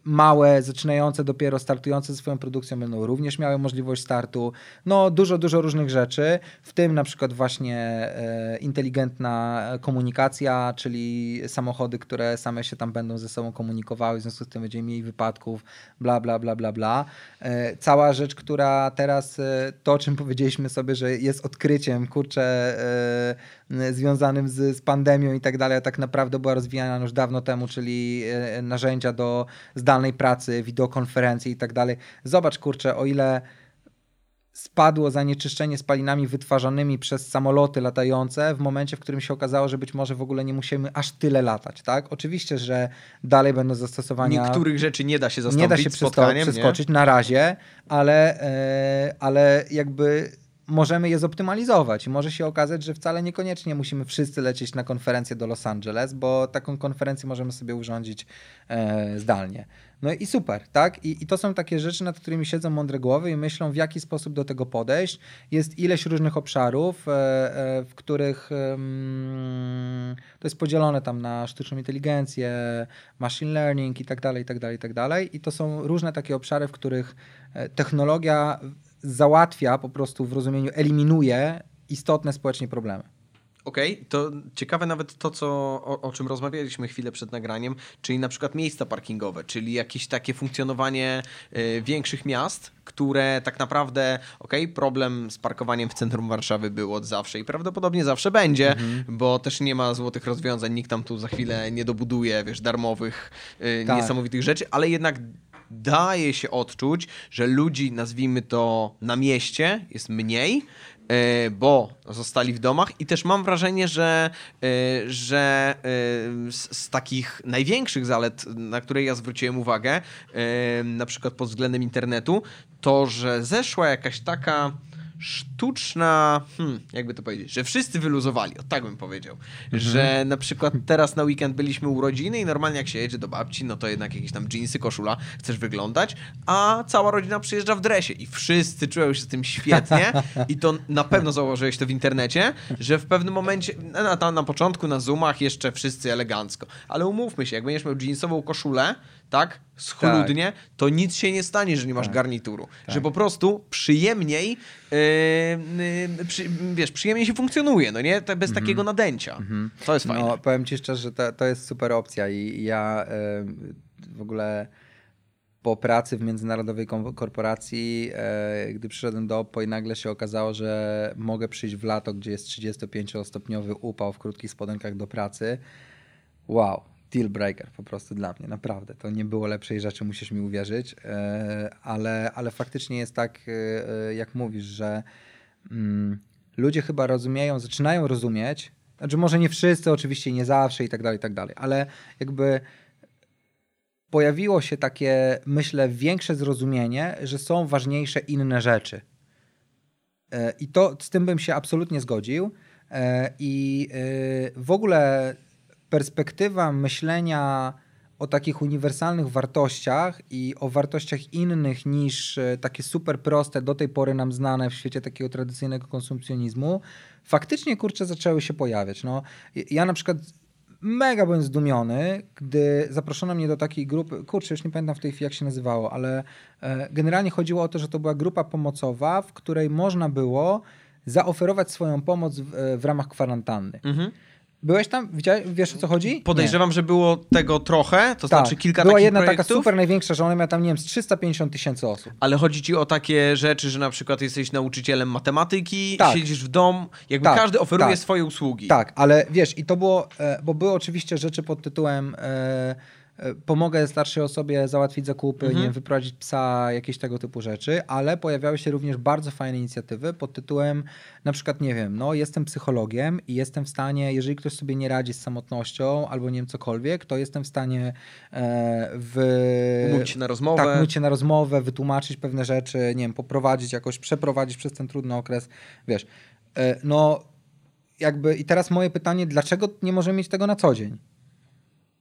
małe, zaczynające dopiero, startujące ze swoją produkcją będą również miały możliwość startu. No dużo, dużo różnych rzeczy, w tym na przykład właśnie inteligentna komunikacja, czyli samochody, które same się tam będą ze sobą komunikowały, w związku z tym będziemy mieli wypadków, bla, bla, bla, bla, bla. Cała rzecz, która teraz, to o czym powiedzieliśmy sobie, że jest odkryciem, kurczę, związanym z, z pandemią i tak dalej, a tak naprawdę była rozwijana już dawno temu, czyli narzędzia do zdalnej pracy, wideokonferencji i tak dalej. Zobacz, kurczę, o ile spadło zanieczyszczenie spalinami wytwarzanymi przez samoloty latające w momencie, w którym się okazało, że być może w ogóle nie musimy aż tyle latać, tak? Oczywiście, że dalej będą zastosowania... Niektórych rzeczy nie da się zastąpić, nie da się spotkaniem, przeskoczyć nie? na razie, ale, ale jakby... możemy je zoptymalizować. Może się okazać, że wcale niekoniecznie musimy wszyscy lecieć na konferencję do Los Angeles, bo taką konferencję możemy sobie urządzić e, zdalnie. No i super, tak? I, I to są takie rzeczy, nad którymi siedzą mądre głowy i myślą, w jaki sposób do tego podejść. Jest ileś różnych obszarów, e, e, w których mm, to jest podzielone tam na sztuczną inteligencję, machine learning i tak dalej, i tak dalej, i tak dalej. I to są różne takie obszary, w których technologia załatwia, po prostu w rozumieniu eliminuje istotne społecznie problemy. Okej, okay, to ciekawe nawet to, co, o, o czym rozmawialiśmy chwilę przed nagraniem, czyli na przykład miejsca parkingowe, czyli jakieś takie funkcjonowanie y, większych miast, które tak naprawdę, okej, okay, problem z parkowaniem w centrum Warszawy był od zawsze i prawdopodobnie zawsze będzie, mhm. bo też nie ma złotych rozwiązań, nikt tam tu za chwilę nie dobuduje, wiesz, darmowych, y, tak. niesamowitych rzeczy, ale jednak daje się odczuć, że ludzi, nazwijmy to, na mieście jest mniej, bo zostali w domach i też mam wrażenie, że, że z takich największych zalet, na które ja zwróciłem uwagę, na przykład pod względem internetu, to, że zeszła jakaś taka sztuczna, hmm, jakby to powiedzieć, że wszyscy wyluzowali, o tak bym powiedział, mhm. że na przykład teraz na weekend byliśmy u rodziny i normalnie jak się jedzie do babci, no to jednak jakieś tam dżinsy, koszula, chcesz wyglądać, a cała rodzina przyjeżdża w dresie i wszyscy czują się z tym świetnie i to na pewno zauważyłeś to w internecie, że w pewnym momencie, na, na, na początku, na Zoomach jeszcze wszyscy elegancko, ale umówmy się, jak będziesz miał dżinsową koszulę, tak, schludnie, tak. to nic się nie stanie, że nie masz tak. garnituru. Tak. Że po prostu przyjemniej yy, yy, przy, wiesz, przyjemniej się funkcjonuje, no nie? To bez mm-hmm. takiego nadęcia. Mm-hmm. To jest fajne. No, powiem ci szczerze, że to, to jest super opcja i ja yy, w ogóle po pracy w międzynarodowej korporacji, yy, gdy przyszedłem do Oppo i nagle się okazało, że mogę przyjść w lato, gdzie jest trzydziestopięciostopniowy upał w krótkich spodenkach do pracy. Wow. Deal breaker po prostu dla mnie, naprawdę. To nie było lepszej rzeczy, musisz mi uwierzyć, ale, ale faktycznie jest tak, jak mówisz, że mm, ludzie chyba rozumieją, zaczynają rozumieć, znaczy może nie wszyscy, oczywiście nie zawsze i tak dalej, i tak dalej, ale jakby pojawiło się takie, myślę, większe zrozumienie, że są ważniejsze inne rzeczy. I to z tym bym się absolutnie zgodził i w ogóle perspektywa myślenia o takich uniwersalnych wartościach i o wartościach innych niż takie super proste, do tej pory nam znane w świecie takiego tradycyjnego konsumpcjonizmu, faktycznie, kurczę, zaczęły się pojawiać. No, ja na przykład mega byłem zdumiony, gdy zaproszono mnie do takiej grupy, kurczę, już nie pamiętam w tej chwili, jak się nazywało, ale generalnie chodziło o to, że to była grupa pomocowa, w której można było zaoferować swoją pomoc w, w ramach kwarantanny. Mhm. Byłeś tam? Widziałeś? Wiesz, o co chodzi? Podejrzewam, nie. że było tego trochę, to tak. znaczy kilka była takich projektów. Była jedna taka super największa, że ona miała tam, nie wiem, z trzysta pięćdziesiąt tysięcy osób. Ale chodzi ci o takie rzeczy, że na przykład jesteś nauczycielem matematyki, tak. siedzisz w domu, jakby tak. każdy oferuje tak. swoje usługi. Tak, ale wiesz, i to było, bo były oczywiście rzeczy pod tytułem pomogę starszej osobie załatwić zakupy, mhm. nie wiem, wyprowadzić psa, jakieś tego typu rzeczy, ale pojawiały się również bardzo fajne inicjatywy pod tytułem na przykład, nie wiem, no jestem psychologiem i jestem w stanie, jeżeli ktoś sobie nie radzi z samotnością albo nie wiem cokolwiek, to jestem w stanie e, w... umówić się na rozmowę. Tak, umówić się na rozmowę, wytłumaczyć pewne rzeczy, nie wiem, poprowadzić jakoś, przeprowadzić przez ten trudny okres, wiesz. E, no jakby i teraz moje pytanie, dlaczego nie możemy mieć tego na co dzień?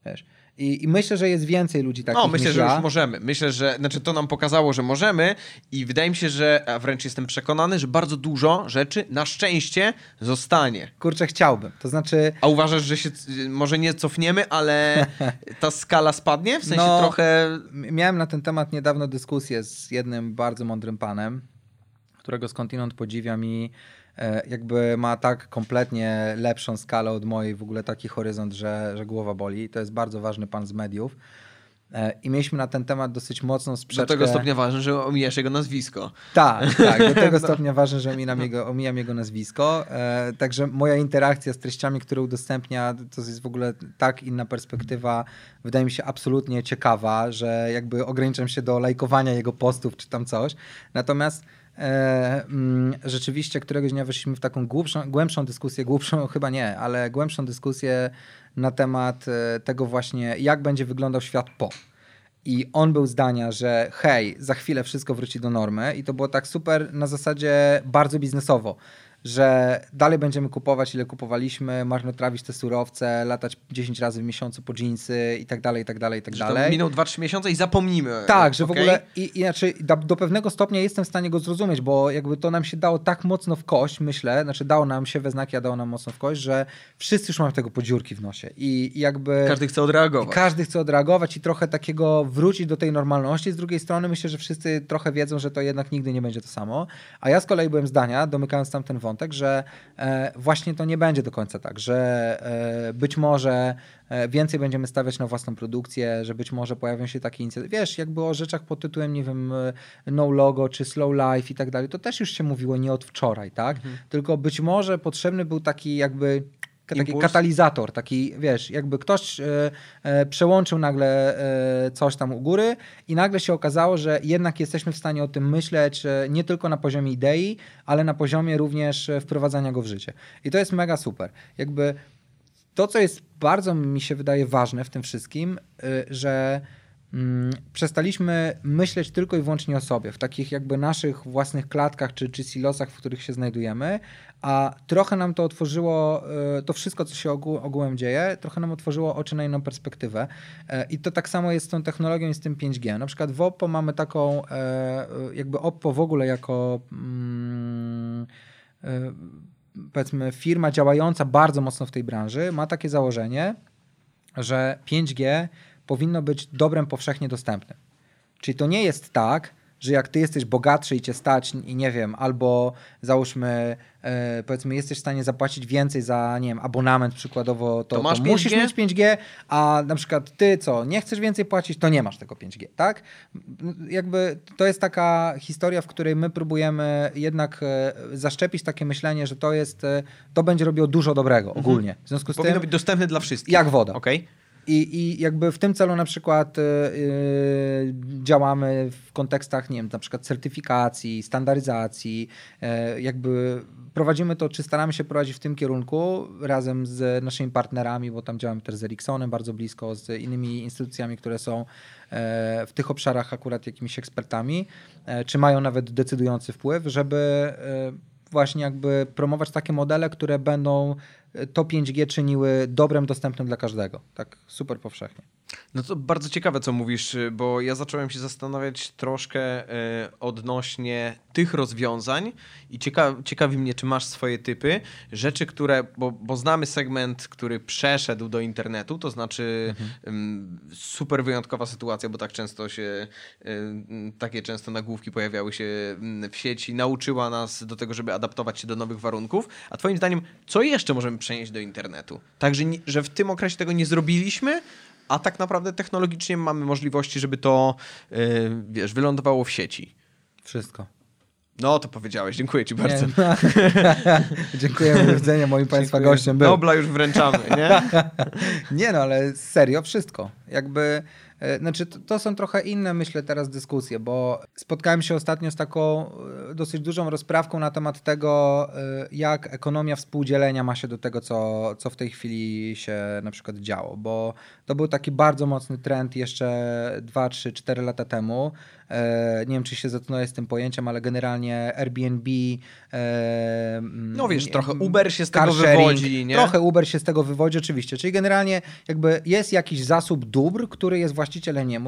Wiesz. I, I myślę, że jest więcej ludzi takich. No, myślę, myśla. że już możemy. Myślę, że znaczy to nam pokazało, że możemy i wydaje mi się, że a wręcz jestem przekonany, że bardzo dużo rzeczy na szczęście zostanie. Kurczę, chciałbym. To znaczy... A uważasz, że się może nie cofniemy, ale ta skala spadnie? W sensie no, trochę... Miałem na ten temat niedawno dyskusję z jednym bardzo mądrym panem, którego skądinąd podziwiam i jakby ma tak kompletnie lepszą skalę od mojej, w ogóle taki horyzont, że, że głowa boli. To jest bardzo ważny pan z mediów. I mieliśmy na ten temat dosyć mocną sprzeczkę. Do tego stopnia ważne, że omijasz jego nazwisko. Tak, tak. Do tego stopnia ważne, że omijam jego, omijam jego nazwisko. Także moja interakcja z treściami, które udostępnia, to jest w ogóle tak inna perspektywa. Wydaje mi się absolutnie ciekawa, że jakby ograniczam się do lajkowania jego postów czy tam coś. Natomiast rzeczywiście któregoś dnia weszliśmy w taką głębszą, głębszą dyskusję, głębszą chyba nie, ale głębszą dyskusję na temat tego właśnie, jak będzie wyglądał świat po. I on był zdania, że hej, za chwilę wszystko wróci do normy i to było tak super na zasadzie bardzo biznesowo, że dalej będziemy kupować ile kupowaliśmy, marnotrawić te surowce, latać dziesięć razy w miesiącu po dżinsy i tak dalej, i tak dalej, i tak dalej. Minął dwa trzy miesiące i zapomnimy. Tak, że okay. w ogóle i, inaczej do, do pewnego stopnia jestem w stanie go zrozumieć, bo jakby to nam się dało tak mocno w kość, myślę, znaczy dało nam się we znaki, a dało nam mocno w kość, że wszyscy już mamy tego podziurki w nosie i, i jakby... Każdy chce odreagować. Każdy chce odreagować i trochę takiego wrócić do tej normalności. Z drugiej strony myślę, że wszyscy trochę wiedzą, że to jednak nigdy nie będzie to samo. A ja z kolei byłem zdania, domykając tam ten wątek, że e, właśnie to nie będzie do końca tak, że e, być może e, więcej będziemy stawiać na własną produkcję, że być może pojawią się takie inicjatywy. Wiesz, jakby o rzeczach pod tytułem, nie wiem, no logo czy slow life i tak dalej, to też już się mówiło nie od wczoraj, tak? Mhm. Tylko być może potrzebny był taki jakby... Taki impuls. Katalizator, taki, wiesz, jakby ktoś e, e, przełączył nagle e, coś tam u góry i nagle się okazało, że jednak jesteśmy w stanie o tym myśleć e, nie tylko na poziomie idei, ale na poziomie również wprowadzania go w życie. I to jest mega super. Jakby to, co jest bardzo, mi się wydaje, ważne w tym wszystkim, e, że mm, przestaliśmy myśleć tylko i wyłącznie o sobie, w takich jakby naszych własnych klatkach czy, czy silosach, w których się znajdujemy, a trochę nam to otworzyło, to wszystko, co się ogół, ogółem dzieje, trochę nam otworzyło oczy na inną perspektywę. I to tak samo jest z tą technologią i z tym pięć G. Na przykład w Oppo mamy taką, jakby Oppo w ogóle jako mm, powiedzmy firma działająca bardzo mocno w tej branży ma takie założenie, że pięć G powinno być dobrem powszechnie dostępnym. Czyli to nie jest tak, że jak ty jesteś bogatszy i cię stać i nie wiem, albo załóżmy e, powiedzmy jesteś w stanie zapłacić więcej za, nie wiem, abonament przykładowo, to, to, masz to musisz mieć pięć G, a na przykład ty co, nie chcesz więcej płacić, to nie masz tego pięć G, tak? Jakby to jest taka historia, w której my próbujemy jednak zaszczepić takie myślenie, że to jest, to będzie robiło dużo dobrego ogólnie. W związku z Powinno tym, być dostępne dla wszystkich. Jak woda. Okay. I, I jakby w tym celu na przykład yy, działamy w kontekstach, nie wiem, na przykład certyfikacji, standaryzacji, yy, jakby prowadzimy to, czy staramy się prowadzić w tym kierunku razem z naszymi partnerami, bo tam działamy też z Ericssonem bardzo blisko, z innymi instytucjami, które są w tych obszarach akurat jakimiś ekspertami, yy, czy mają nawet decydujący wpływ, żeby yy, właśnie jakby promować takie modele, które będą to pięć G czyniły dobrem dostępnym dla każdego. Tak super powszechnie. No to bardzo ciekawe, co mówisz, bo ja zacząłem się zastanawiać troszkę odnośnie tych rozwiązań i ciekawi, ciekawi mnie, czy masz swoje typy. Rzeczy, które, bo, bo znamy segment, który przeszedł do internetu, to znaczy mhm. super wyjątkowa sytuacja, bo tak często się, takie często nagłówki pojawiały się w sieci, nauczyła nas do tego, żeby adaptować się do nowych warunków. A twoim zdaniem, co jeszcze możemy przenieść do internetu? Także, że w tym okresie tego nie zrobiliśmy, a tak naprawdę technologicznie mamy możliwości, żeby to, yy, wiesz, wylądowało w sieci. Wszystko. No, to powiedziałeś. Dziękuję ci bardzo. Nie, no. Dziękuję za widzenie. Moim państwa Dziękuję. Gościem był. Nobla już wręczamy, nie? Nie no, ale serio wszystko. Jakby, yy, znaczy to, to są trochę inne, myślę, teraz dyskusje, bo spotkałem się ostatnio z taką dosyć dużą rozprawką na temat tego, yy, jak ekonomia współdzielenia ma się do tego, co, co w tej chwili się na przykład działo, bo to był taki bardzo mocny trend jeszcze dwa, trzy, cztery lata temu. Nie wiem, czy się zatknąłem z tym pojęciem, ale generalnie Airbnb... No wiesz, nie, trochę Uber się z tego wywodzi, nie? Trochę Uber się z tego wywodzi, oczywiście. Czyli generalnie jakby jest jakiś zasób dóbr, który jest właścicielem, nie,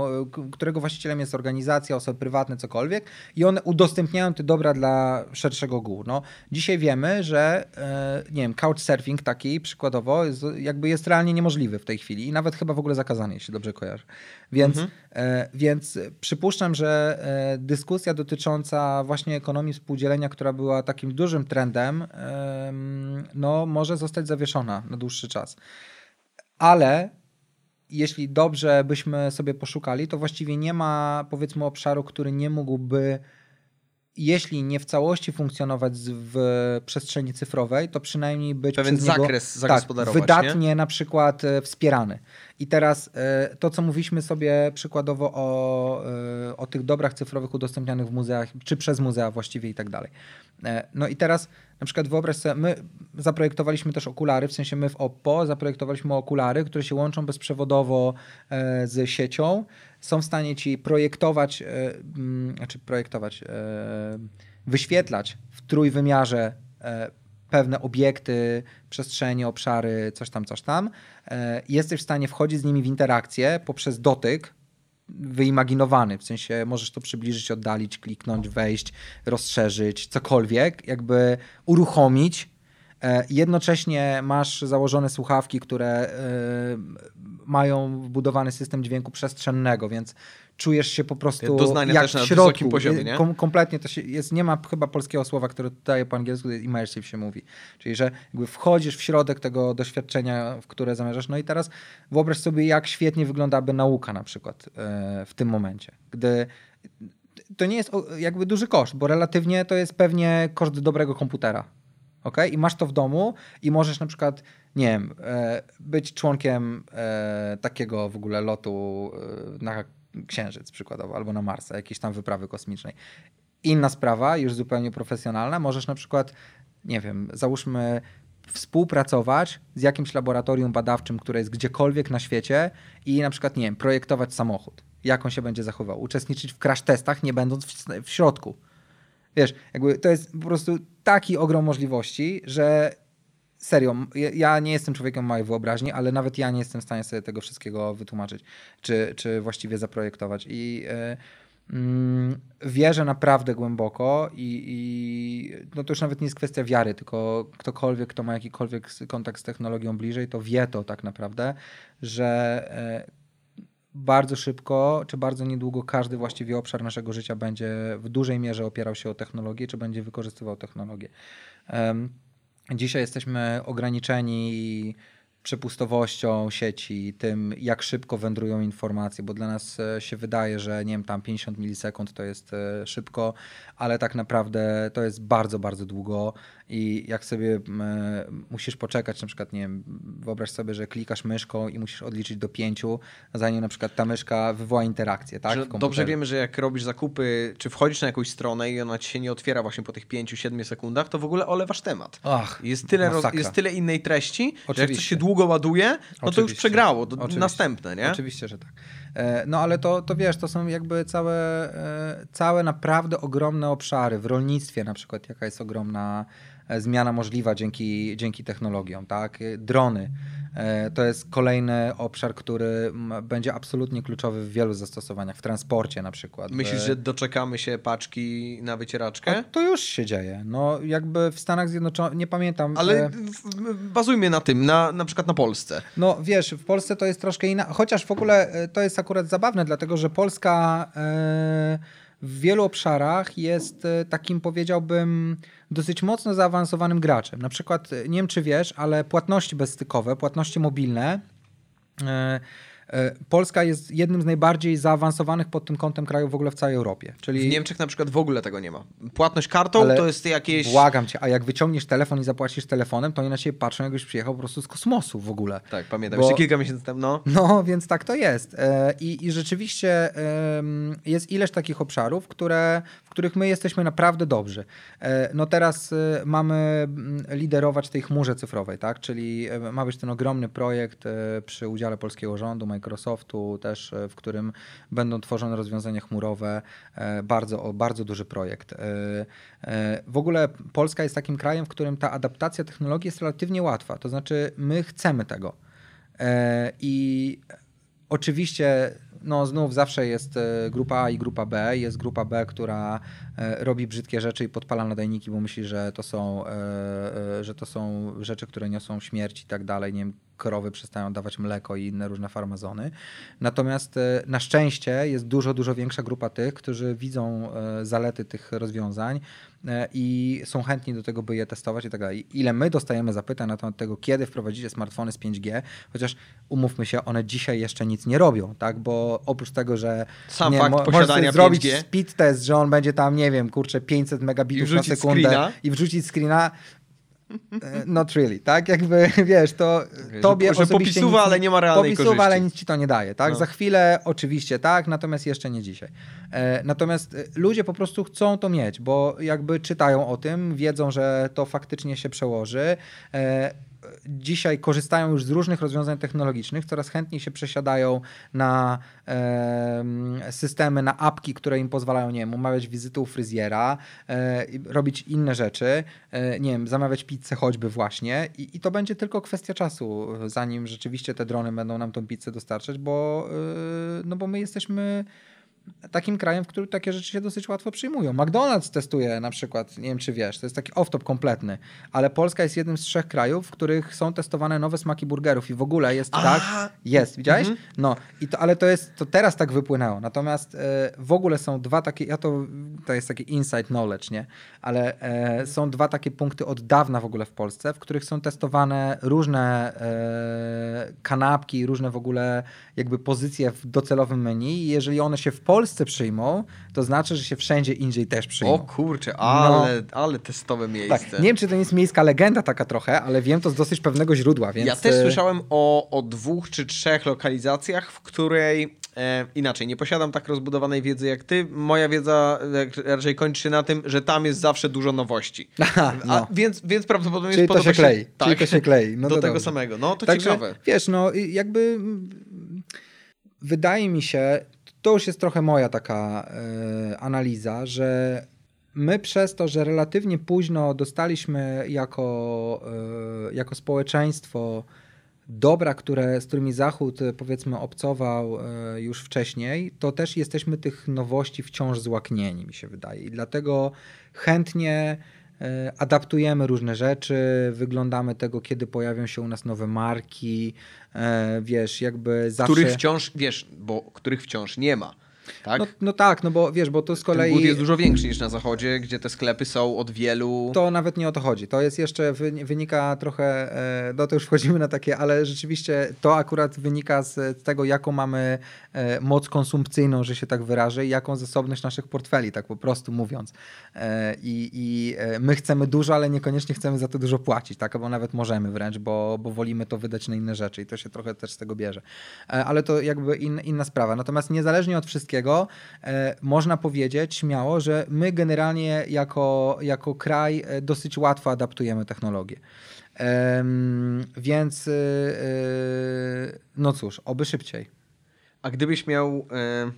którego właścicielem jest organizacja, osoby prywatne, cokolwiek i one udostępniają te dobra dla szerszego ogółu. No, dzisiaj wiemy, że nie wiem, couchsurfing taki przykładowo jest, jakby jest realnie niemożliwy w tej chwili i nawet chyba w ogóle zakazany, jeśli dobrze kojarzę. Więc, mhm. więc przypuszczam, że dyskusja dotycząca właśnie ekonomii współdzielenia, która była takim dużym trendem, no może zostać zawieszona na dłuższy czas. Ale jeśli dobrze byśmy sobie poszukali, to właściwie nie ma, powiedzmy, obszaru, który nie mógłby, jeśli nie w całości funkcjonować w przestrzeni cyfrowej, to przynajmniej być pewien przez zakres niego, zagospodarować, tak, wydatnie, nie? Na przykład wspierany. I teraz to, co mówiliśmy sobie przykładowo o, o tych dobrach cyfrowych udostępnianych w muzeach, czy przez muzea właściwie i tak dalej. No i teraz na przykład wyobraź sobie, my zaprojektowaliśmy też okulary, w sensie my w Oppo zaprojektowaliśmy okulary, które się łączą bezprzewodowo z siecią. Są w stanie ci projektować, znaczy projektować, wyświetlać w trójwymiarze pewne obiekty, przestrzenie, obszary, coś tam, coś tam. Jesteś w stanie wchodzić z nimi w interakcję poprzez dotyk wyimaginowany, w sensie możesz to przybliżyć, oddalić, kliknąć, wejść, rozszerzyć, cokolwiek, jakby uruchomić. Jednocześnie masz założone słuchawki, które mają wbudowany system dźwięku przestrzennego, więc czujesz się po prostu doznania jak też na wysokim poziomie, nie? Kompletnie to się jest, nie ma chyba polskiego słowa, które tutaj po angielsku immersive się mówi. Czyli, że jakby wchodzisz w środek tego doświadczenia, w które zamierzasz. No i teraz wyobraź sobie, jak świetnie wyglądałaby nauka na przykład w tym momencie, gdy to nie jest jakby duży koszt, bo relatywnie to jest pewnie koszt dobrego komputera. Okay? I masz to w domu i możesz na przykład, nie wiem, być członkiem takiego w ogóle lotu na Księżyc przykładowo, albo na Marsa, jakiejś tam wyprawy kosmicznej. Inna sprawa, już zupełnie profesjonalna, możesz na przykład, nie wiem, załóżmy współpracować z jakimś laboratorium badawczym, które jest gdziekolwiek na świecie i na przykład, nie wiem, projektować samochód, jak on się będzie zachował, uczestniczyć w crash testach, nie będąc w, w środku. Wiesz, jakby to jest po prostu taki ogrom możliwości, że serio, ja nie jestem człowiekiem małej wyobraźni, ale nawet ja nie jestem w stanie sobie tego wszystkiego wytłumaczyć, czy, czy właściwie zaprojektować. I yy, yy, wierzę naprawdę głęboko i, i no to już nawet nie jest kwestia wiary, tylko ktokolwiek, kto ma jakikolwiek kontakt z technologią bliżej, to wie to tak naprawdę, że yy, bardzo szybko, czy bardzo niedługo każdy właściwie obszar naszego życia będzie w dużej mierze opierał się o technologię, czy będzie wykorzystywał technologię. Um, dzisiaj jesteśmy ograniczeni przepustowością sieci, tym jak szybko wędrują informacje, bo dla nas się wydaje, że nie wiem, tam pięćdziesiąt milisekund to jest szybko, ale tak naprawdę to jest bardzo, bardzo długo i jak sobie musisz poczekać, na przykład, nie wiem, wyobraź sobie, że klikasz myszką i musisz odliczyć do pięciu, zanim na przykład ta myszka wywoła interakcję, tak? Dobrze wiemy, że jak robisz zakupy, czy wchodzisz na jakąś stronę i ona ci się nie otwiera właśnie po tych pięciu, siedmiu sekundach, to w ogóle olewasz temat. Ach, jest, tyle roz, jest tyle innej treści, że jak coś się długo długo ładuje, no oczywiście, to już przegrało. To następne, nie? Oczywiście, że tak. No ale to, to wiesz, to są jakby całe, całe naprawdę ogromne obszary. W rolnictwie na przykład jaka jest ogromna zmiana możliwa dzięki, dzięki technologiom, tak? Drony. To jest kolejny obszar, który będzie absolutnie kluczowy w wielu zastosowaniach, w transporcie na przykład. Myślisz, że doczekamy się paczki na wycieraczkę? A to już się dzieje. No jakby w Stanach Zjednoczonych, nie pamiętam. Ale bazujmy na tym, na, na przykład na Polsce. No wiesz, w Polsce to jest troszkę inna, chociaż w ogóle to jest akurat zabawne, dlatego że Polska w wielu obszarach jest takim, powiedziałbym, dosyć mocno zaawansowanym graczem. Na przykład, nie wiem czy wiesz, ale płatności bezstykowe, płatności mobilne, Polska jest jednym z najbardziej zaawansowanych pod tym kątem krajów w ogóle w całej Europie. Czyli... W Niemczech na przykład w ogóle tego nie ma. Płatność kartą ale to jest jakieś... Błagam cię, a jak wyciągniesz telefon i zapłacisz telefonem, to oni na ciebie patrzą, jakbyś przyjechał po prostu z kosmosu w ogóle. Tak, pamiętam. Bo... Jeszcze kilka miesięcy temu. No, no więc tak to jest. I, i rzeczywiście jest ileś takich obszarów, które, w których my jesteśmy naprawdę dobrzy. No teraz mamy liderować tej chmurze cyfrowej, tak? Czyli ma być ten ogromny projekt przy udziale polskiego rządu, Microsoftu też, w którym będą tworzone rozwiązania chmurowe. Bardzo, bardzo duży projekt. W ogóle Polska jest takim krajem, w którym ta adaptacja technologii jest relatywnie łatwa. To znaczy my chcemy tego. I oczywiście no znów zawsze jest grupa A i grupa B. Jest grupa B, która robi brzydkie rzeczy i podpala nadajniki, bo myśli, że to są, że to są rzeczy, które niosą śmierć i tak dalej. Nie wiem, krowy przestają dawać mleko i inne różne farmazony. Natomiast na szczęście jest dużo, dużo większa grupa tych, którzy widzą zalety tych rozwiązań i są chętni do tego, by je testować i tak dalej. Ile my dostajemy zapytań na temat tego, kiedy wprowadzicie smartfony z pięć G, chociaż umówmy się, one dzisiaj jeszcze nic nie robią, tak? Bo oprócz tego, że sam nie, fakt mo- posiadania zrobić pięć G, speed test, że on będzie tam, nie wiem, kurczę, pięćset megabitów na sekundę screena. I wrzucić screena, Not really, tak? Jakby, wiesz, to że, tobie że osobiście popisuwa, nic, ale nie ma realnej popisuwa, korzyści. Ale nic ci to nie daje, tak? No. Za chwilę oczywiście, tak? Natomiast jeszcze nie dzisiaj. E, natomiast ludzie po prostu chcą to mieć, bo jakby czytają o tym, wiedzą, że to faktycznie się przełoży. E, dzisiaj korzystają już z różnych rozwiązań technologicznych, coraz chętniej się przesiadają na e, systemy, na apki, które im pozwalają, nie wiem, umawiać wizyty u fryzjera, e, robić inne rzeczy, e, nie wiem, zamawiać pizzę choćby właśnie I, i to będzie tylko kwestia czasu, zanim rzeczywiście te drony będą nam tą pizzę dostarczać, bo, e, no bo my jesteśmy takim krajem, w którym takie rzeczy się dosyć łatwo przyjmują. McDonald's testuje na przykład, nie wiem czy wiesz, to jest taki off-top kompletny, ale Polska jest jednym z trzech krajów, w których są testowane nowe smaki burgerów i w ogóle jest Aha. tak, jest, widziałeś? Mhm. No, i to, ale to jest, to teraz tak wypłynęło, natomiast y, w ogóle są dwa takie, ja to, to jest taki inside knowledge, nie? Ale y, są dwa takie punkty od dawna w ogóle w Polsce, w których są testowane różne y, kanapki, różne w ogóle jakby pozycje w docelowym menu i jeżeli one się w Polsce przyjmą, to znaczy, że się wszędzie indziej też przyjmą. O kurczę, ale, no. ale testowe miejsce. Tak. Nie wiem, czy to nie jest miejska legenda taka trochę, ale wiem to z dosyć pewnego źródła, więc... Ja też słyszałem o, o dwóch czy trzech lokalizacjach, w której... E, inaczej, nie posiadam tak rozbudowanej wiedzy jak ty. Moja wiedza raczej kończy się na tym, że tam jest zawsze dużo nowości. Aha, no. A, więc, więc prawdopodobnie... Czyli to się klei. Tak, Czyli to się klei. No do tego dobrze. samego. No to Także, ciekawe. Wiesz, no jakby... Wydaje mi się... To już jest trochę moja taka y, analiza, że my przez to, że relatywnie późno dostaliśmy jako, y, jako społeczeństwo dobra, które, z którymi Zachód powiedzmy obcował y, już wcześniej, to też jesteśmy tych nowości wciąż złaknieni, mi się wydaje. I dlatego chętnie y, adaptujemy różne rzeczy, wyglądamy tego, kiedy pojawią się u nas nowe marki, wiesz, jakby zawsze... Których wciąż, wiesz, bo których wciąż nie ma, tak? No, no tak, no bo wiesz, bo to z kolei... Ten jest dużo większy niż na zachodzie, gdzie te sklepy są od wielu... To nawet nie o to chodzi. To jest jeszcze, wynika trochę, no to już wchodzimy na takie, ale rzeczywiście to akurat wynika z tego, jaką mamy moc konsumpcyjną, że się tak wyrażę, i jaką zasobność naszych portfeli, tak po prostu mówiąc. I, i my chcemy dużo, ale niekoniecznie chcemy za to dużo płacić, tak? Albo nawet możemy wręcz, bo, bo wolimy to wydać na inne rzeczy i to się trochę też z tego bierze. Ale to jakby in, inna sprawa. Natomiast niezależnie od wszystkiego, można powiedzieć śmiało, że my generalnie jako, jako kraj dosyć łatwo adaptujemy technologię. Um, więc yy, no cóż, oby szybciej. A gdybyś miał, yy,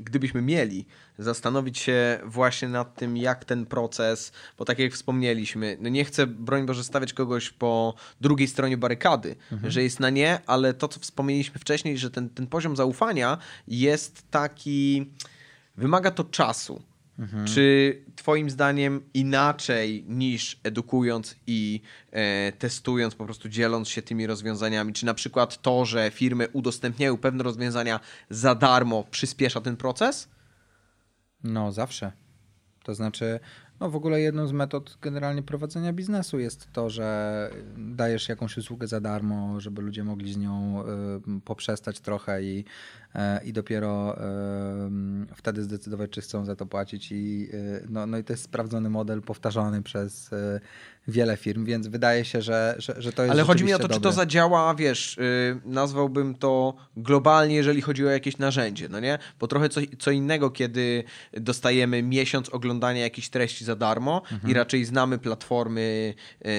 gdybyśmy mieli zastanowić się właśnie nad tym, jak ten proces, bo tak jak wspomnieliśmy, no nie chcę, broń Boże, stawiać kogoś po drugiej stronie barykady, mhm. że jest na nie, ale to, co wspomnieliśmy wcześniej, że ten, ten poziom zaufania jest taki, wymaga to czasu. Mhm. Czy twoim zdaniem inaczej niż edukując i e, testując, po prostu dzieląc się tymi rozwiązaniami, czy na przykład to, że firmy udostępniają pewne rozwiązania za darmo, przyspiesza ten proces? No zawsze. To znaczy, no w ogóle jedną z metod generalnie prowadzenia biznesu jest to, że dajesz jakąś usługę za darmo, żeby ludzie mogli z nią y, poprzestać trochę i, y, i dopiero y, wtedy zdecydować, czy chcą za to płacić. I, y, no, no i to jest sprawdzony model, powtarzany przez y, wiele firm, więc wydaje się, że, że, że to jest. Ale chodzi mi o to, dobre. Czy to zadziała, wiesz, y, nazwałbym to globalnie, jeżeli chodzi o jakieś narzędzie, no nie? Bo trochę co, co innego, kiedy dostajemy miesiąc oglądania jakichś treści za darmo mhm. i raczej znamy platformy, yy,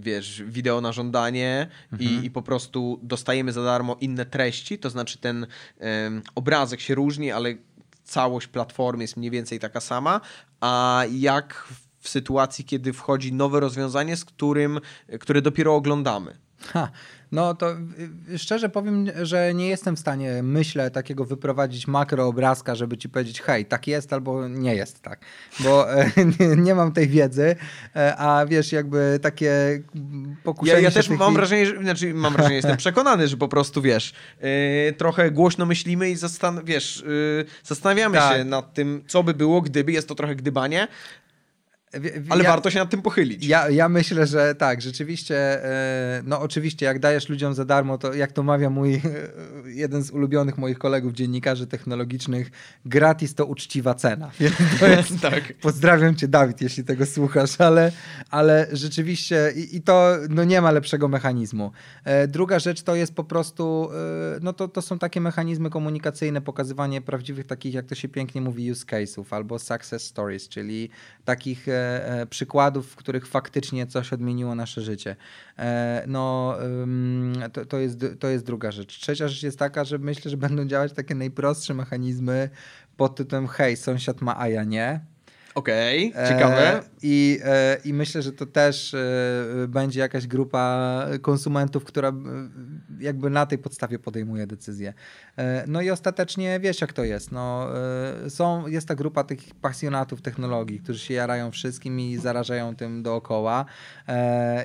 wiesz, wideo na żądanie mhm. i, i po prostu dostajemy za darmo inne treści, to znaczy ten yy, obrazek się różni, ale całość platformy jest mniej więcej taka sama, a jak w sytuacji, kiedy wchodzi nowe rozwiązanie, z którym, które dopiero oglądamy. Ha, no to szczerze powiem, że nie jestem w stanie, myślę, takiego wyprowadzić makroobrazka, żeby ci powiedzieć, hej, tak jest albo nie jest tak, bo nie, nie mam tej wiedzy, a wiesz, jakby takie pokuszenie Ja, ja też mam wrażenie, że, znaczy mam wrażenie, jestem przekonany, że po prostu, wiesz, yy, trochę głośno myślimy i zastan- wiesz, yy, zastanawiamy tak. się nad tym, co by było, gdyby, jest to trochę gdybanie. Ale ja, warto się nad tym pochylić. Ja, ja myślę, że tak, rzeczywiście, no oczywiście jak dajesz ludziom za darmo, to jak to mawia mój, jeden z ulubionych moich kolegów, dziennikarzy technologicznych, gratis to uczciwa cena. To jest, tak. Pozdrawiam cię, Dawid, jeśli tego słuchasz, ale, ale rzeczywiście i, i to no nie ma lepszego mechanizmu. Druga rzecz to jest po prostu, no to, to są takie mechanizmy komunikacyjne, pokazywanie prawdziwych takich, jak to się pięknie mówi, use case'ów albo success stories, czyli takich przykładów, w których faktycznie coś odmieniło nasze życie. No, to, to, jest, to jest druga rzecz. Trzecia rzecz jest taka, że myślę, że będą działać takie najprostsze mechanizmy pod tytułem hej, sąsiad ma, a ja nie. Okej, okay, ciekawe. I, I myślę, że to też będzie jakaś grupa konsumentów, która jakby na tej podstawie podejmuje decyzję. No i ostatecznie wiesz jak to jest. No, są, jest ta grupa tych pasjonatów technologii, którzy się jarają wszystkim i zarażają tym dookoła.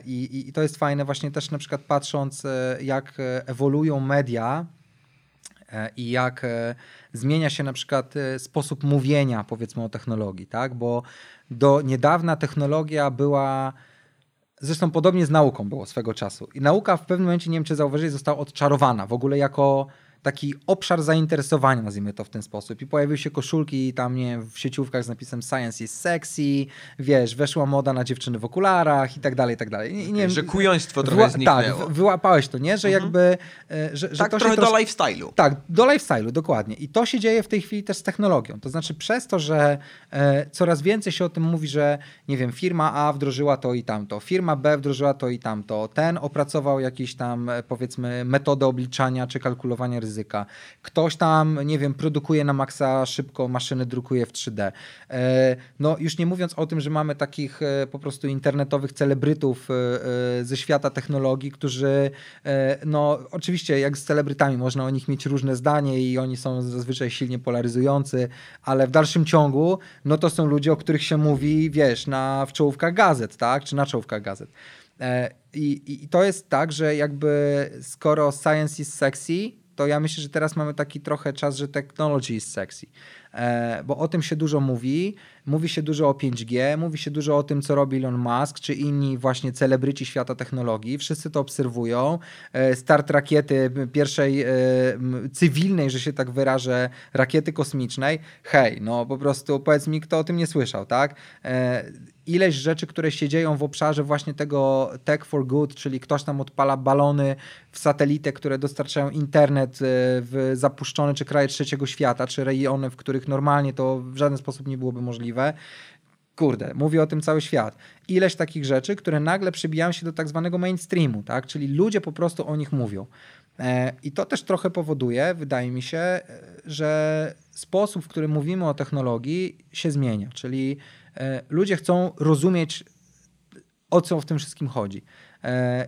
I, i to jest fajne właśnie też na przykład patrząc jak ewoluują media i jak zmienia się na przykład sposób mówienia powiedzmy o technologii, tak? Bo do niedawna technologia była, zresztą podobnie z nauką było swego czasu i nauka w pewnym momencie, nie wiem czy zauważyli, została odczarowana w ogóle jako taki obszar zainteresowania, nazwijmy to w ten sposób. I pojawiły się koszulki tam, nie wiem, w sieciówkach z napisem Science is sexy, wiesz, weszła moda na dziewczyny w okularach i tak dalej, i tak dalej. I, nie wiem, że kujoństwo trochę zniknęło. Tak, wyłapałeś to, nie? Że mhm. jakby... Że, że tak to trochę się do trosz... lifestyle'u. Tak, do lifestyle'u, dokładnie. I to się dzieje w tej chwili też z technologią. To znaczy przez to, że e, coraz więcej się o tym mówi, że nie wiem, firma A wdrożyła to i tamto, firma B wdrożyła to i tamto, ten opracował jakiś tam, powiedzmy, metodę obliczania czy kalkulowania ryzyka. Ryzyka. Ktoś tam, nie wiem, produkuje na maksa szybko, maszyny drukuje w trzy D. No już nie mówiąc o tym, że mamy takich po prostu internetowych celebrytów ze świata technologii, którzy, no oczywiście jak z celebrytami można o nich mieć różne zdanie i oni są zazwyczaj silnie polaryzujący, ale w dalszym ciągu, no to są ludzie, o których się mówi, wiesz, na, w czołówkach gazet, tak? Czy na czołówkach gazet. I, i, i to jest tak, że jakby skoro science is sexy, to ja myślę, że teraz mamy taki trochę czas, że technology is sexy. E, bo o tym się dużo mówi. Mówi się dużo o pięć G, mówi się dużo o tym, co robi Elon Musk, czy inni właśnie celebryci świata technologii. Wszyscy to obserwują. E, start rakiety pierwszej e, cywilnej, że się tak wyrażę, rakiety kosmicznej. Hej, no po prostu powiedz mi, kto o tym nie słyszał, tak? E, ileś rzeczy, które się dzieją w obszarze właśnie tego Tech for Good, czyli ktoś tam odpala balony w satelitę, które dostarczają internet w zapuszczone czy kraje trzeciego świata, czy rejony, w których normalnie to w żaden sposób nie byłoby możliwe. Kurde, mówi o tym cały świat. Ileś takich rzeczy, które nagle przybijają się do tak zwanego mainstreamu, tak? Czyli ludzie po prostu o nich mówią. I to też trochę powoduje, wydaje mi się, że sposób, w którym mówimy o technologii się zmienia, czyli ludzie chcą rozumieć, o co w tym wszystkim chodzi.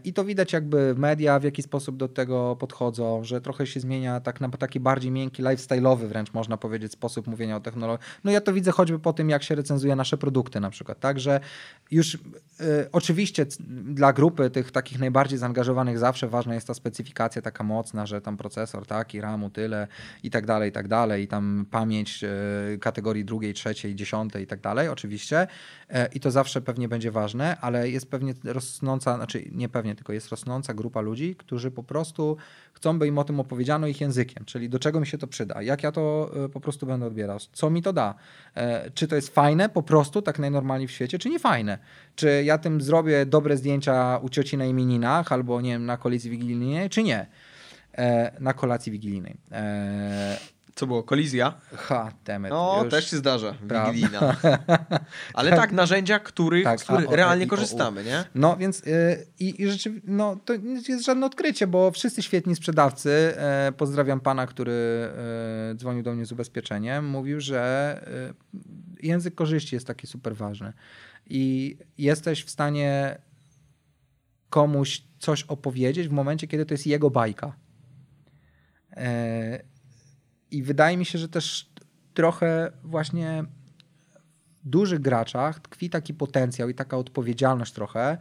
I to widać jakby media, w jaki sposób do tego podchodzą, że trochę się zmienia tak na taki bardziej miękki, lifestyle'owy wręcz można powiedzieć sposób mówienia o technologii. No ja to widzę choćby po tym, jak się recenzuje nasze produkty na przykład. Także już y, oczywiście dla grupy tych takich najbardziej zaangażowanych zawsze ważna jest ta specyfikacja taka mocna, że tam procesor taki, ramu tyle i tak dalej, i tak dalej. I tam pamięć y, kategorii drugiej, trzeciej, dziesiątej i tak dalej oczywiście. Y, I to zawsze pewnie będzie ważne, ale jest pewnie rosnąca, znaczy nie pewnie, tylko jest rosnąca grupa ludzi, którzy po prostu chcą, by im o tym opowiedziano ich językiem, czyli do czego mi się to przyda, jak ja to po prostu będę odbierał, co mi to da, czy to jest fajne po prostu, tak najnormalniej w świecie, czy nie fajne, czy ja tym zrobię dobre zdjęcia u cioci na imieninach albo nie wiem, na kolizji wigilijnej, czy nie, na kolacji wigilijnej. Co było? Kolizja? Ha, temet. No, już też się zdarza. Wigilijna. Ale tak, narzędzia, których tak, z których a, o, realnie i, korzystamy, o, nie? No, więc yy, i, i rzeczywiście, no, to nie jest żadne odkrycie, bo wszyscy świetni sprzedawcy, yy, pozdrawiam pana, który yy, dzwonił do mnie z ubezpieczeniem, mówił, że yy, język korzyści jest taki super ważny. I jesteś w stanie komuś coś opowiedzieć w momencie, kiedy to jest jego bajka. Yy, I wydaje mi się, że też trochę właśnie w dużych graczach tkwi taki potencjał i taka odpowiedzialność trochę.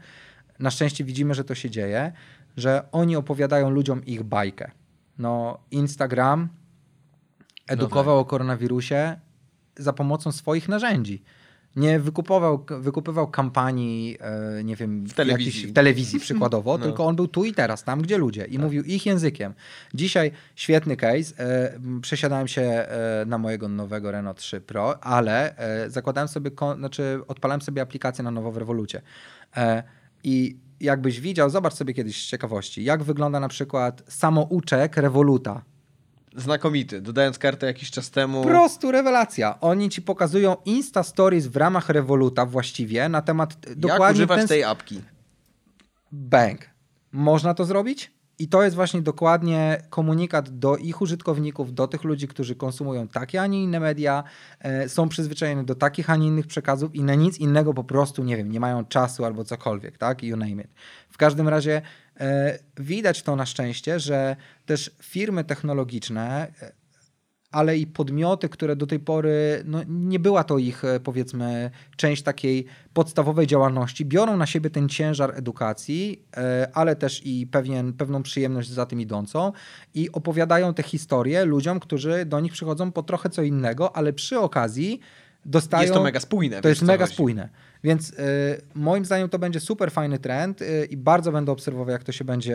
Na szczęście widzimy, że to się dzieje, że oni opowiadają ludziom ich bajkę. No, Instagram edukował no tak. o koronawirusie za pomocą swoich narzędzi. nie wykupował, wykupywał kampanii, nie wiem, w telewizji, jakiś, w telewizji przykładowo, no. tylko on był tu i teraz, tam gdzie ludzie i tak. mówił ich językiem. Dzisiaj świetny case, przesiadałem się na mojego nowego Renault trzy Pro, ale zakładałem sobie, znaczy odpalałem sobie aplikację na nowo w Revolucie i jakbyś widział, zobacz sobie kiedyś z ciekawości, jak wygląda na przykład samouczek Revoluta. Znakomity. Dodając kartę jakiś czas temu... Po prostu rewelacja. Oni ci pokazują Insta Stories w ramach Revoluta właściwie na temat... dokładnie. Jak używasz ten... tej apki? Bang. Można to zrobić? I to jest właśnie dokładnie komunikat do ich użytkowników, do tych ludzi, którzy konsumują takie, a nie inne media, e, są przyzwyczajeni do takich, a nie innych przekazów i na nic innego po prostu, nie wiem, nie mają czasu albo cokolwiek, tak? You name it. W każdym razie e, widać to na szczęście, że też firmy technologiczne, ale i podmioty, które do tej pory, no, nie była to ich, powiedzmy, część takiej podstawowej działalności, biorą na siebie ten ciężar edukacji, ale też i pewien, pewną przyjemność za tym idącą i opowiadają te historie ludziom, którzy do nich przychodzą po trochę co innego, ale przy okazji dostają... Jest to mega spójne. To jest mega spójne. Więc y, moim zdaniem to będzie super fajny trend y, i bardzo będę obserwował, jak to się będzie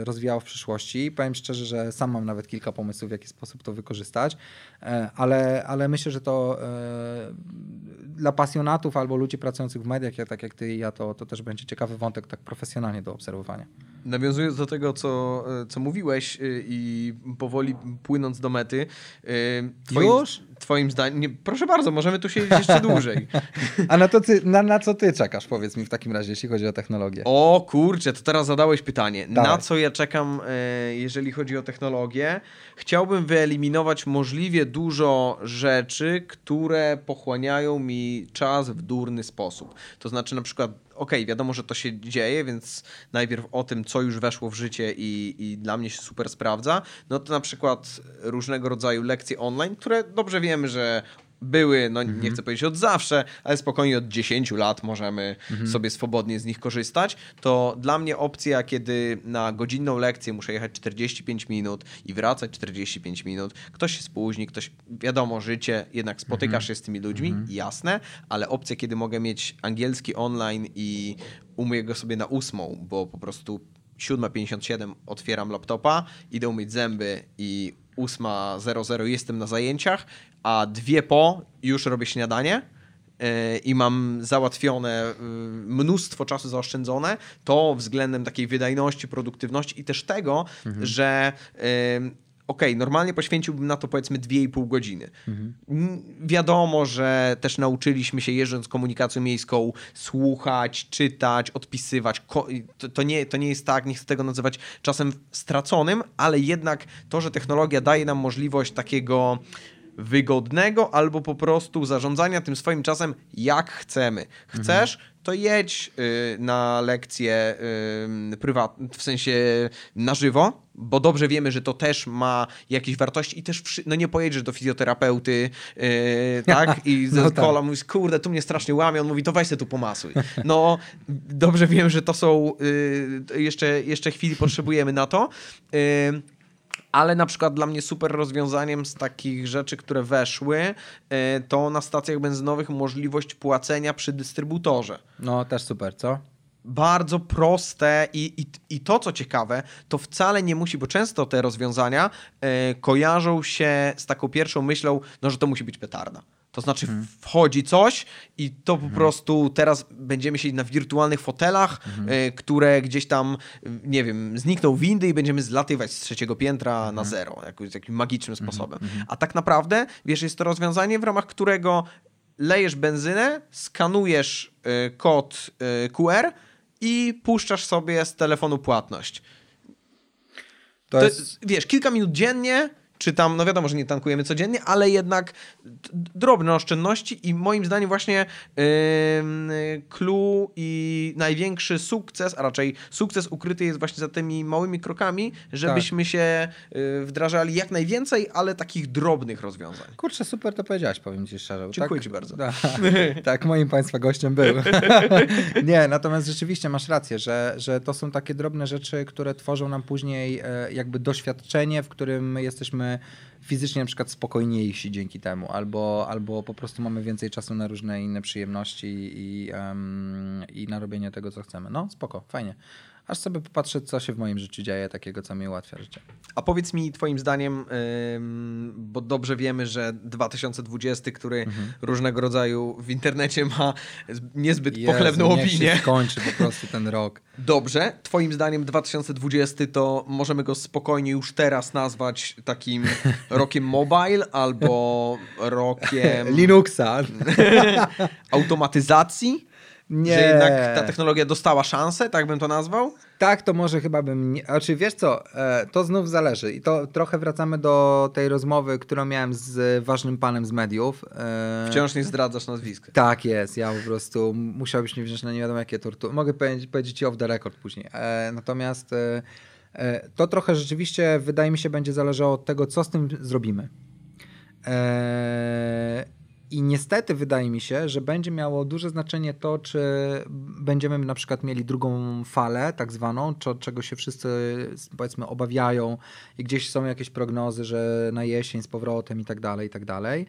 y, rozwijało w przyszłości. Powiem szczerze, że sam mam nawet kilka pomysłów, w jaki sposób to wykorzystać, y, ale, ale myślę, że to y, dla pasjonatów albo ludzi pracujących w mediach, jak, tak jak ty i ja, to, to też będzie ciekawy wątek tak profesjonalnie do obserwowania. Nawiązując do tego, co, co mówiłeś y, i powoli płynąc do mety. Y, twoim, Już? Twoim zdaniem... Nie, proszę bardzo, możemy tu siedzieć jeszcze dłużej. A na to ty Na, na co ty czekasz, powiedz mi w takim razie, jeśli chodzi o technologię? O kurczę, to teraz zadałeś pytanie. Dawaj. Na co ja czekam, jeżeli chodzi o technologię? Chciałbym wyeliminować możliwie dużo rzeczy, które pochłaniają mi czas w durny sposób. To znaczy na przykład, okej, okay, wiadomo, że to się dzieje, więc najpierw o tym, co już weszło w życie i, i dla mnie się super sprawdza. No to na przykład różnego rodzaju lekcje online, które dobrze wiemy, że były, no mhm. nie chcę powiedzieć od zawsze, ale spokojnie od dziesięciu lat możemy mhm. sobie swobodnie z nich korzystać, to dla mnie opcja, kiedy na godzinną lekcję muszę jechać czterdzieści pięć minut i wracać czterdzieści pięć minut, ktoś się spóźni, ktoś, wiadomo, życie, jednak spotykasz mhm. się z tymi ludźmi, mhm. jasne, ale opcja, kiedy mogę mieć angielski online i umyję go sobie na ósmą, bo po prostu siódma pięćdziesiąt siedem otwieram laptopa, idę umyć zęby i ósma zero zero jestem na zajęciach, a dwie po już robię śniadanie yy, i mam załatwione yy, mnóstwo czasu zaoszczędzone, to względem takiej wydajności, produktywności i też tego, mhm. że yy, okej, okay, normalnie poświęciłbym na to powiedzmy dwie i pół godziny. Mhm. Wiadomo, że też nauczyliśmy się jeżdżąc komunikacją miejską słuchać, czytać, odpisywać. Ko- to, to, nie, to nie jest tak, nie chcę tego nazywać czasem straconym, ale jednak to, że technologia daje nam możliwość takiego wygodnego albo po prostu zarządzania tym swoim czasem jak chcemy. Chcesz? Mhm. to jedź y, na lekcje y, prywatne, w sensie na żywo, bo dobrze wiemy, że to też ma jakieś wartości i też wszy- no nie pojedziesz do fizjoterapeuty, y, tak? I no kola tak. mówisz, kurde, tu mnie strasznie łamie, on mówi, to weź se tu pomasuj. No, dobrze wiem, że to są, y, jeszcze, jeszcze chwili potrzebujemy na to, y, ale na przykład dla mnie super rozwiązaniem z takich rzeczy, które weszły, to na stacjach benzynowych możliwość płacenia przy dystrybutorze. No też super, co? Bardzo proste i, i, i to, co ciekawe, to wcale nie musi, bo często te rozwiązania y, kojarzą się z taką pierwszą myślą, no, że to musi być petarda. To znaczy hmm. wchodzi coś i to hmm. po prostu teraz będziemy siedzieć na wirtualnych fotelach, hmm. y, które gdzieś tam, nie wiem, znikną windy i będziemy zlatywać z trzeciego piętra hmm. na zero, jakoś, takim magicznym sposobem. Hmm. A tak naprawdę, wiesz, jest to rozwiązanie, w ramach którego lejesz benzynę, skanujesz y, kod y, Q R, i puszczasz sobie z telefonu płatność. To, to jest... Wiesz, kilka minut dziennie, czy tam, no wiadomo, że nie tankujemy codziennie, ale jednak drobne oszczędności i moim zdaniem właśnie clue yy, i największy sukces, a raczej sukces ukryty jest właśnie za tymi małymi krokami, żebyśmy tak. się yy, wdrażali jak najwięcej, ale takich drobnych rozwiązań. Kurczę, super to powiedziałaś, powiem ci szczerze. Dziękuję tak, ci bardzo. Da, tak, moim państwa gościem był. Nie, natomiast rzeczywiście masz rację, że, że to są takie drobne rzeczy, które tworzą nam później yy, jakby doświadczenie, w którym jesteśmy fizycznie na przykład spokojniejsi dzięki temu, albo, albo po prostu mamy więcej czasu na różne inne przyjemności i, um, i na robienie tego, co chcemy. No spoko, fajnie. Aż sobie popatrzę, co się w moim życiu dzieje takiego, co mi ułatwia życie. A powiedz mi twoim zdaniem, bo dobrze wiemy, że dwa tysiące dwudziesty, który mhm. różnego rodzaju w internecie ma niezbyt Jezu, pochlebną opinię. Się skończy po prostu ten rok. Dobrze. Twoim zdaniem dwa tysiące dwudziesty to możemy go spokojnie już teraz nazwać takim rokiem mobile albo rokiem... Linuxa. automatyzacji. Nie. Że jednak ta technologia dostała szansę, tak bym to nazwał? Tak, to może chyba bym... Nie... Znaczy, wiesz co, to znów zależy. I to trochę wracamy do tej rozmowy, którą miałem z ważnym panem z mediów. Wciąż nie zdradzasz nazwiska. Tak jest, ja po prostu musiałbyś mnie wziąć na nie wiadomo jakie tortury. Mogę powiedzieć ci off the record później. Natomiast to trochę rzeczywiście, wydaje mi się, będzie zależało od tego, co z tym zrobimy. I niestety wydaje mi się, że będzie miało duże znaczenie to, czy będziemy na przykład mieli drugą falę tak zwaną, czy od czego się wszyscy powiedzmy obawiają i gdzieś są jakieś prognozy, że na jesień z powrotem i tak dalej, i tak dalej.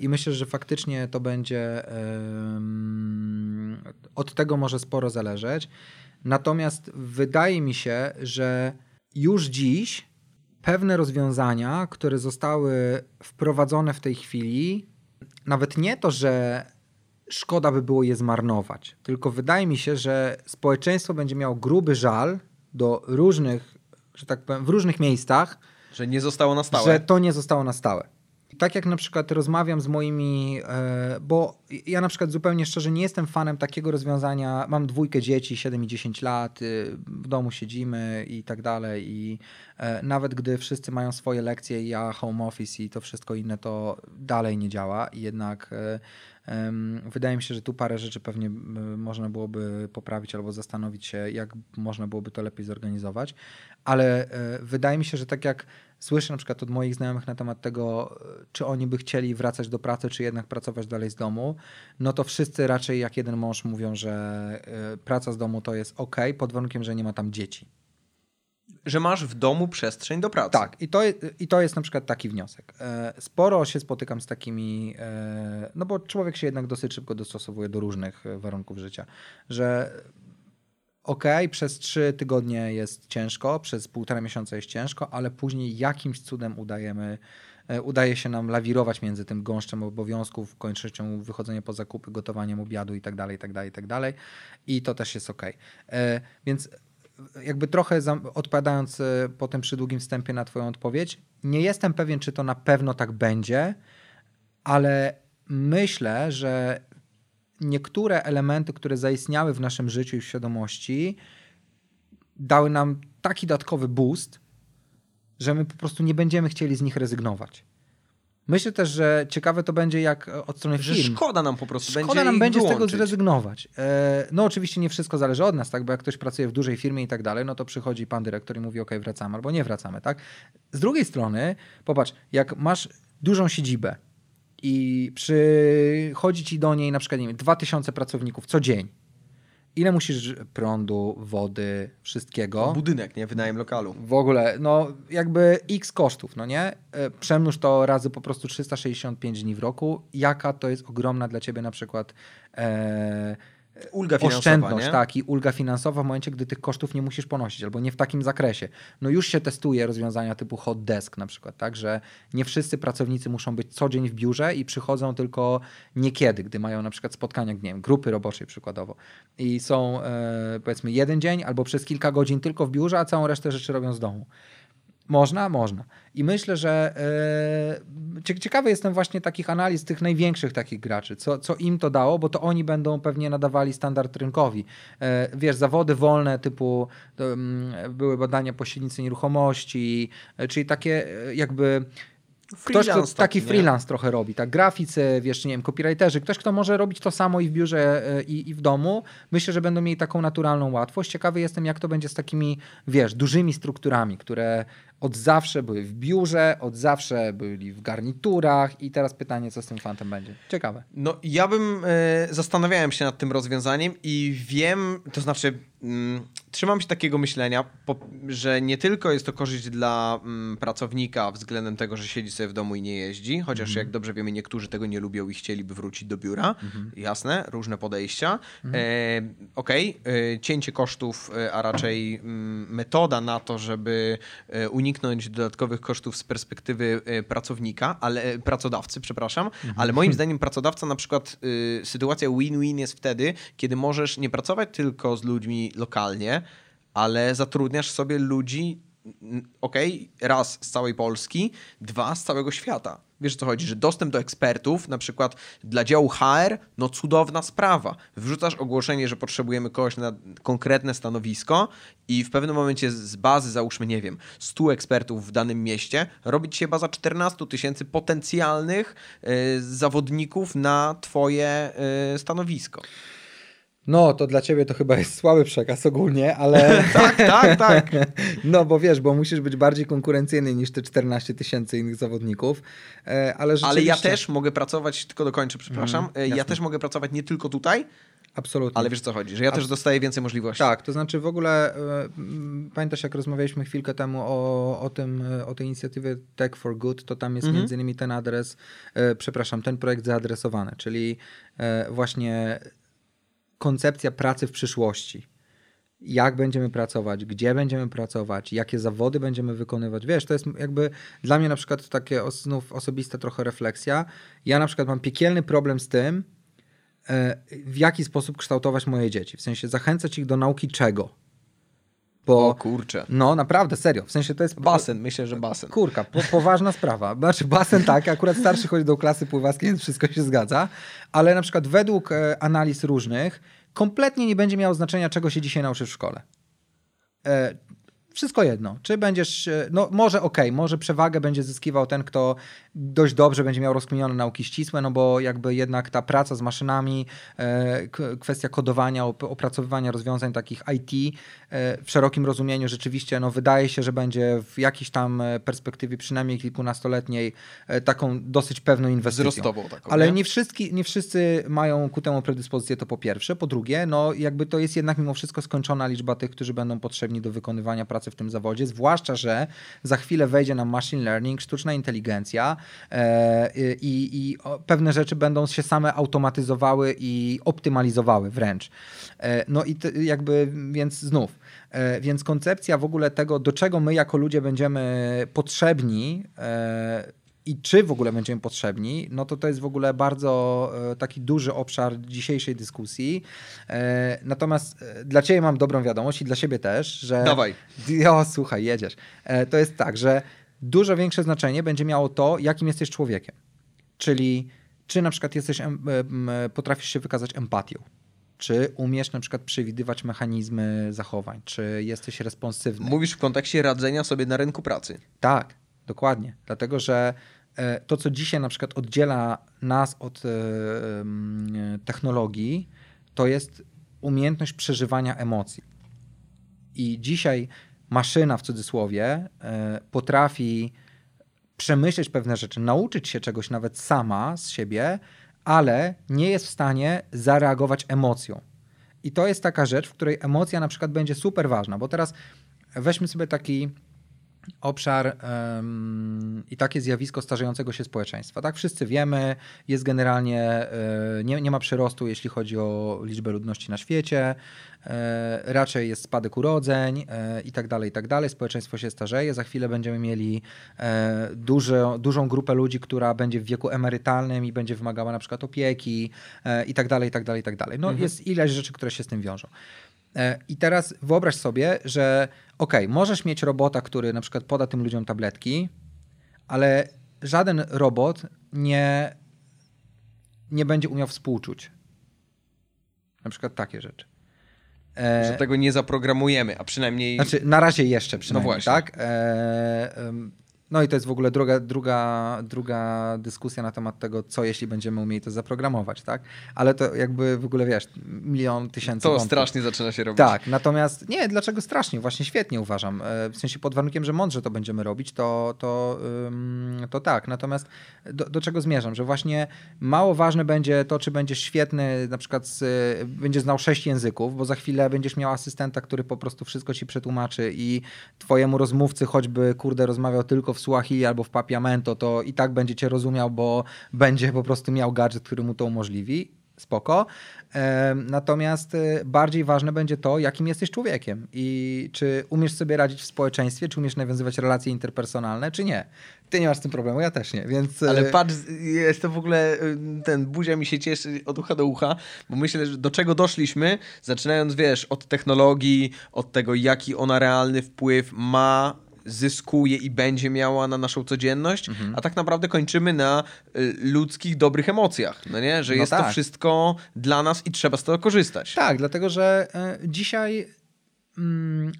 I myślę, że faktycznie to będzie um, od tego może sporo zależeć. Natomiast wydaje mi się, że już dziś pewne rozwiązania, które zostały wprowadzone w tej chwili, nawet nie to, że szkoda by było je zmarnować, tylko wydaje mi się, że społeczeństwo będzie miało gruby żal do różnych, że tak powiem, w różnych miejscach, że nie zostało na stałe. Że to nie zostało na stałe. Tak jak na przykład rozmawiam z moimi, bo ja na przykład zupełnie szczerze nie jestem fanem takiego rozwiązania, mam dwójkę dzieci, siedem i dziesięć lat, w domu siedzimy i tak dalej i nawet gdy wszyscy mają swoje lekcje, ja home office i to wszystko inne, to dalej nie działa i jednak wydaje mi się, że tu parę rzeczy pewnie można byłoby poprawić albo zastanowić się, jak można byłoby to lepiej zorganizować, ale wydaje mi się, że tak jak słyszę na przykład od moich znajomych na temat tego, czy oni by chcieli wracać do pracy, czy jednak pracować dalej z domu, no to wszyscy raczej jak jeden mąż mówią, że praca z domu to jest ok, pod warunkiem, że nie ma tam dzieci. Że masz w domu przestrzeń do pracy. Tak, i to, i to jest na przykład taki wniosek. Sporo się spotykam z takimi, no bo człowiek się jednak dosyć szybko dostosowuje do różnych warunków życia, że okej, okay, przez trzy tygodnie jest ciężko, przez półtora miesiąca jest ciężko, ale później jakimś cudem udajemy, udaje się nam lawirować między tym gąszczem obowiązków, koniecznością wychodzenia po zakupy, gotowaniem obiadu i tak dalej, i tak dalej, i tak dalej. I to też jest okej. Okay. Więc jakby trochę odpowiadając potem przy długim wstępie na twoją odpowiedź, nie jestem pewien, czy to na pewno tak będzie, ale myślę, że niektóre elementy, które zaistniały w naszym życiu i w świadomości, dały nam taki dodatkowy boost, że my po prostu nie będziemy chcieli z nich rezygnować. Myślę też, że ciekawe to będzie jak od strony firm. Że szkoda nam po prostu szkoda będzie Szkoda nam będzie wyłączyć. Z tego zrezygnować. No oczywiście nie wszystko zależy od nas, tak? Bo jak ktoś pracuje w dużej firmie i tak dalej, no to przychodzi pan dyrektor i mówi okej, okay, wracamy albo nie wracamy, tak? Z drugiej strony, popatrz, jak masz dużą siedzibę i przychodzi ci do niej na przykład, nie wiem, dwa tysiące pracowników co dzień. Ile musisz prądu, wody, wszystkiego? Budynek, nie? Wynajem lokalu. W ogóle, no jakby x kosztów, no nie? Przemnóż to razy po prostu trzysta sześćdziesiąt pięć dni w roku. Jaka to jest ogromna dla ciebie na przykład e, ulga oszczędność, nie? Tak, i ulga finansowa w momencie, gdy tych kosztów nie musisz ponosić albo nie w takim zakresie. No już się testuje rozwiązania typu hot desk na przykład, tak? Że nie wszyscy pracownicy muszą być co dzień w biurze i przychodzą tylko niekiedy, gdy mają na przykład spotkania, nie wiem, grupy roboczej przykładowo i są e, powiedzmy jeden dzień albo przez kilka godzin tylko w biurze, a całą resztę rzeczy robią z domu. Można? Można. I myślę, że yy, ciekawy jestem właśnie takich analiz tych największych takich graczy, co, co im to dało, bo to oni będą pewnie nadawali standard rynkowi. Yy, wiesz, zawody wolne typu yy, były badania pośrednicy nieruchomości, yy, czyli takie yy, jakby... Ktoś, kto taki freelance trochę robi, tak, graficy, wiesz, nie wiem, copywriterzy, ktoś, kto może robić to samo i w biurze i, i w domu, myślę, że będą mieli taką naturalną łatwość. Ciekawy jestem, jak to będzie z takimi, wiesz, dużymi strukturami, które od zawsze były w biurze, od zawsze byli w garniturach i teraz pytanie, co z tym fantem będzie. Ciekawe. No ja bym, y, zastanawiałem się nad tym rozwiązaniem i wiem, to znaczy y, trzymam się takiego myślenia, po, że nie tylko jest to korzyść dla y, pracownika względem tego, że siedzi sobie w domu i nie jeździ, chociaż mm. jak dobrze wiemy, niektórzy tego nie lubią i chcieliby wrócić do biura. Mm. Jasne, różne podejścia. Mm. Y, Okej, okay. y, cięcie kosztów, y, a raczej y, metoda na to, żeby y, uniknąć dodatkowych kosztów z perspektywy pracownika, ale pracodawcy, przepraszam, mhm. ale moim zdaniem pracodawca na przykład y, sytuacja win-win jest wtedy, kiedy możesz nie pracować tylko z ludźmi lokalnie, ale zatrudniasz sobie ludzi, okej, okay, raz z całej Polski, dwa z całego świata. Wiesz, o co chodzi, że dostęp do ekspertów, na przykład dla działu H R, no cudowna sprawa. Wrzucasz ogłoszenie, że potrzebujemy kogoś na konkretne stanowisko i w pewnym momencie z bazy, załóżmy, nie wiem, stu ekspertów w danym mieście, robi ci się baza czternastu tysięcy potencjalnych y, zawodników na twoje y, stanowisko. No, to dla ciebie to chyba jest słaby przekaz ogólnie, ale... tak, tak, tak. No, bo wiesz, bo musisz być bardziej konkurencyjny niż te czternaście tysięcy innych zawodników, ale rzeczywiście... Ale ja też mogę pracować, tylko dokończę, przepraszam, mm, ja też mogę pracować nie tylko tutaj, absolutnie. Ale wiesz, co chodzi, że ja też dostaję więcej możliwości. Tak, to znaczy w ogóle y, pamiętasz, jak rozmawialiśmy chwilkę temu o, o, tym, o tej inicjatywie Tech for Good, to tam jest mm-hmm. między innymi ten adres, y, przepraszam, ten projekt zaadresowany, czyli y, właśnie... koncepcja pracy w przyszłości. Jak będziemy pracować, gdzie będziemy pracować, jakie zawody będziemy wykonywać. Wiesz, to jest jakby dla mnie na przykład takie znów osobista trochę refleksja. Ja na przykład mam piekielny problem z tym, w jaki sposób kształtować moje dzieci. W sensie zachęcać ich do nauki czego. Bo, o kurczę. No naprawdę, serio. W sensie to jest... Basen, myślę, że basen. Kurka, po, poważna sprawa. Znaczy basen tak, akurat starszy chodzi do klasy pływackiej, więc wszystko się zgadza. Ale na przykład według e, analiz różnych kompletnie nie będzie miało znaczenia, czego się dzisiaj nauczysz w szkole. E, Wszystko jedno. Czy będziesz, no może okej, okay, może przewagę będzie zyskiwał ten, kto dość dobrze będzie miał rozkminione nauki ścisłe, no bo jakby jednak ta praca z maszynami, kwestia kodowania, opracowywania rozwiązań takich I T w szerokim rozumieniu rzeczywiście, no wydaje się, że będzie w jakiejś tam perspektywie przynajmniej kilkunastoletniej taką dosyć pewną inwestycją. Wzrostową taką. Ale nie, nie, wszyscy, nie wszyscy mają ku temu predyspozycję, to po pierwsze. Po drugie, no jakby to jest jednak mimo wszystko skończona liczba tych, którzy będą potrzebni do wykonywania pracy w tym zawodzie, zwłaszcza, że za chwilę wejdzie nam machine learning, sztuczna inteligencja yy, i, i pewne rzeczy będą się same automatyzowały i optymalizowały wręcz. Yy, no i t, jakby, więc znów, yy, więc koncepcja w ogóle tego, do czego my jako ludzie będziemy potrzebni yy, i czy w ogóle będziemy potrzebni, no to to jest w ogóle bardzo taki duży obszar dzisiejszej dyskusji. Natomiast dla ciebie mam dobrą wiadomość i dla siebie też, że... Dawaj. O, słuchaj, jedziesz. To jest tak, że dużo większe znaczenie będzie miało to, jakim jesteś człowiekiem. Czyli czy na przykład jesteś, potrafisz się wykazać empatią. Czy umiesz na przykład przewidywać mechanizmy zachowań. Czy jesteś responsywny. Mówisz w kontekście radzenia sobie na rynku pracy. Tak. Dokładnie, dlatego że to, co dzisiaj na przykład oddziela nas od technologii, to jest umiejętność przeżywania emocji. I dzisiaj maszyna w cudzysłowie potrafi przemyśleć pewne rzeczy, nauczyć się czegoś nawet sama z siebie, ale nie jest w stanie zareagować emocją. I to jest taka rzecz, w której emocja na przykład będzie super ważna, bo teraz weźmy sobie taki obszar ym, i takie zjawisko starzejącego się społeczeństwa. Tak, wszyscy wiemy, jest generalnie, yy, nie, nie ma przyrostu, jeśli chodzi o liczbę ludności na świecie, yy, raczej jest spadek urodzeń yy, i tak dalej, i tak dalej. Społeczeństwo się starzeje, za chwilę będziemy mieli yy, dużo, dużą grupę ludzi, która będzie w wieku emerytalnym i będzie wymagała na przykład opieki yy, i tak dalej, i tak dalej, i tak dalej. No mhm. jest ileś rzeczy, które się z tym wiążą. I teraz wyobraź sobie, że okej, okay, możesz mieć robota, który na przykład poda tym ludziom tabletki, ale żaden robot nie, nie będzie umiał współczuć. Na przykład takie rzeczy. E... Że tego nie zaprogramujemy, a przynajmniej... Znaczy na razie jeszcze przynajmniej, no właśnie. Tak? E... No i to jest w ogóle druga, druga, druga dyskusja na temat tego, co jeśli będziemy umieli to zaprogramować, tak? Ale to jakby w ogóle, wiesz, milion tysięcy wątków. To strasznie zaczyna się robić. Tak, natomiast nie, dlaczego strasznie? Właśnie świetnie uważam. W sensie pod warunkiem, że mądrze to będziemy robić, to, to, to tak. Natomiast do, do czego zmierzam? Że właśnie mało ważne będzie to, czy będziesz świetny, na przykład z, będziesz znał sześć języków, bo za chwilę będziesz miał asystenta, który po prostu wszystko ci przetłumaczy i twojemu rozmówcy choćby, kurde, rozmawiał tylko w Suahili albo w Papiamento, to i tak będzie cię rozumiał, bo będzie po prostu miał gadżet, który mu to umożliwi. Spoko. Natomiast bardziej ważne będzie to, jakim jesteś człowiekiem i czy umiesz sobie radzić w społeczeństwie, czy umiesz nawiązywać relacje interpersonalne, czy nie. Ty nie masz z tym problemu, ja też nie, więc... Ale patrz, jest to w ogóle, ten buzia mi się cieszy od ucha do ucha, bo myślę, że do czego doszliśmy, zaczynając, wiesz, od technologii, od tego, jaki ona realny wpływ ma, zyskuje i będzie miała na naszą codzienność, mhm. a tak naprawdę kończymy na y, ludzkich, dobrych emocjach, no nie? Że no jest tak. to wszystko dla nas i trzeba z tego korzystać. Tak, dlatego że y, dzisiaj y,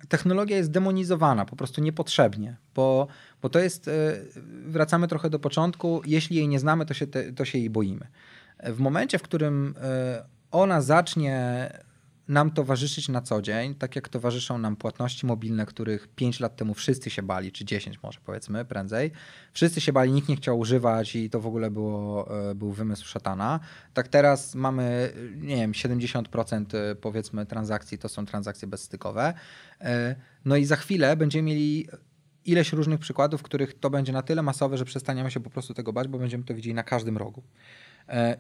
technologia jest demonizowana, po prostu niepotrzebnie, bo, bo to jest, y, wracamy trochę do początku, jeśli jej nie znamy, to się, te, to się jej boimy. W momencie, w którym y, ona zacznie nam towarzyszyć na co dzień, tak jak towarzyszą nam płatności mobilne, których pięć lat temu wszyscy się bali, czy dziesięć może powiedzmy prędzej. Wszyscy się bali, nikt nie chciał używać i to w ogóle było, był wymysł szatana. Tak teraz mamy, nie wiem, siedemdziesiąt procent powiedzmy transakcji, to są transakcje bezstykowe. No i za chwilę będziemy mieli ileś różnych przykładów, w których to będzie na tyle masowe, że przestaniemy się po prostu tego bać, bo będziemy to widzieli na każdym rogu.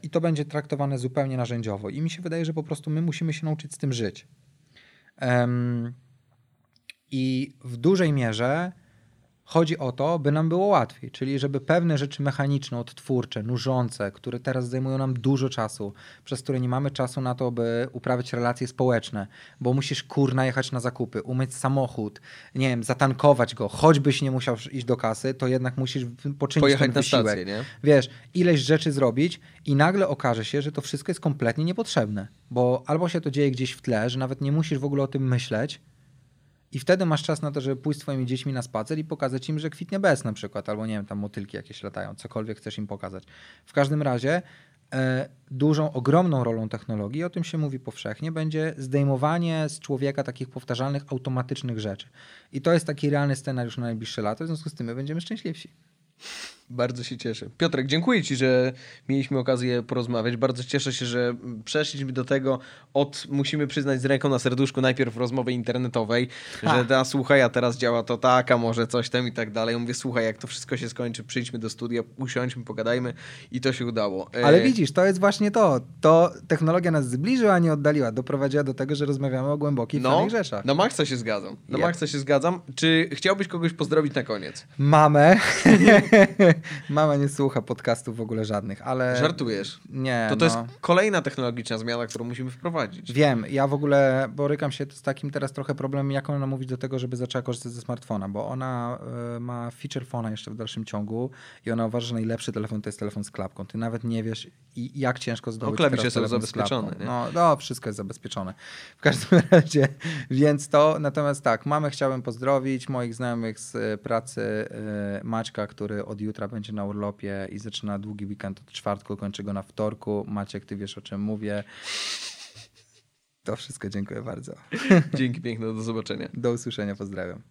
I to będzie traktowane zupełnie narzędziowo. I mi się wydaje, że po prostu my musimy się nauczyć z tym żyć. Um, I w dużej mierze chodzi o to, by nam było łatwiej. Czyli żeby pewne rzeczy mechaniczne, odtwórcze, nużące, które teraz zajmują nam dużo czasu, przez które nie mamy czasu na to, by uprawiać relacje społeczne, bo musisz kurna jechać na zakupy, umyć samochód, nie wiem, zatankować go, choćbyś nie musiał iść do kasy, to jednak musisz poczynić Pojechać ten wysiłek. Na stację, nie? Wiesz, ileś rzeczy zrobić i nagle okaże się, że to wszystko jest kompletnie niepotrzebne, bo albo się to dzieje gdzieś w tle, że nawet nie musisz w ogóle o tym myśleć, i wtedy masz czas na to, żeby pójść z twoimi dziećmi na spacer i pokazać im, że kwitnie bez na przykład, albo nie wiem, tam motylki jakieś latają, cokolwiek chcesz im pokazać. W każdym razie e, dużą, ogromną rolą technologii, o tym się mówi powszechnie, będzie zdejmowanie z człowieka takich powtarzalnych, automatycznych rzeczy. I to jest taki realny scenariusz na najbliższe lata, w związku z tym my będziemy szczęśliwsi. Bardzo się cieszę. Piotrek, dziękuję ci, że mieliśmy okazję porozmawiać. Bardzo cieszę się, że przeszliśmy do tego od, musimy przyznać z ręką na serduszku, najpierw rozmowy internetowej, ha. że ta słuchaj, a teraz działa to tak, a może coś tam i tak dalej. Ja mówię, słuchaj, jak to wszystko się skończy, przyjdźmy do studia, usiądźmy, pogadajmy i to się udało. Ale e... widzisz, to jest właśnie to. To technologia nas zbliżyła, a nie oddaliła. Doprowadziła do tego, że rozmawiamy o głębokich, no, rzeczach. No maksa się zgadzam. No yeah. maksa się zgadzam. Czy chciałbyś kogoś pozdrowić na koniec? Mamę. Mama nie słucha podcastów w ogóle żadnych, ale... Żartujesz? Nie, To to no. jest kolejna technologiczna zmiana, którą musimy wprowadzić. Wiem, ja w ogóle borykam się z takim teraz trochę problemem, jak ona mówić do tego, żeby zaczęła korzystać ze smartfona, bo ona y, ma feature phone'a jeszcze w dalszym ciągu i ona uważa, że najlepszy telefon to jest telefon z klapką. Ty nawet nie wiesz, i, jak ciężko zdobyć no, teraz telefon zabezpieczony, z klapką. No, no, wszystko jest zabezpieczone. W każdym razie, więc to, natomiast tak, mamę chciałem pozdrowić, moich znajomych z pracy, y, Maćka, który od jutra będzie na urlopie i zaczyna długi weekend od czwartku, kończy go na wtorku. Maciek, ty wiesz, o czym mówię. To wszystko, dziękuję bardzo. Dzięki piękne, do zobaczenia. Do usłyszenia, pozdrawiam.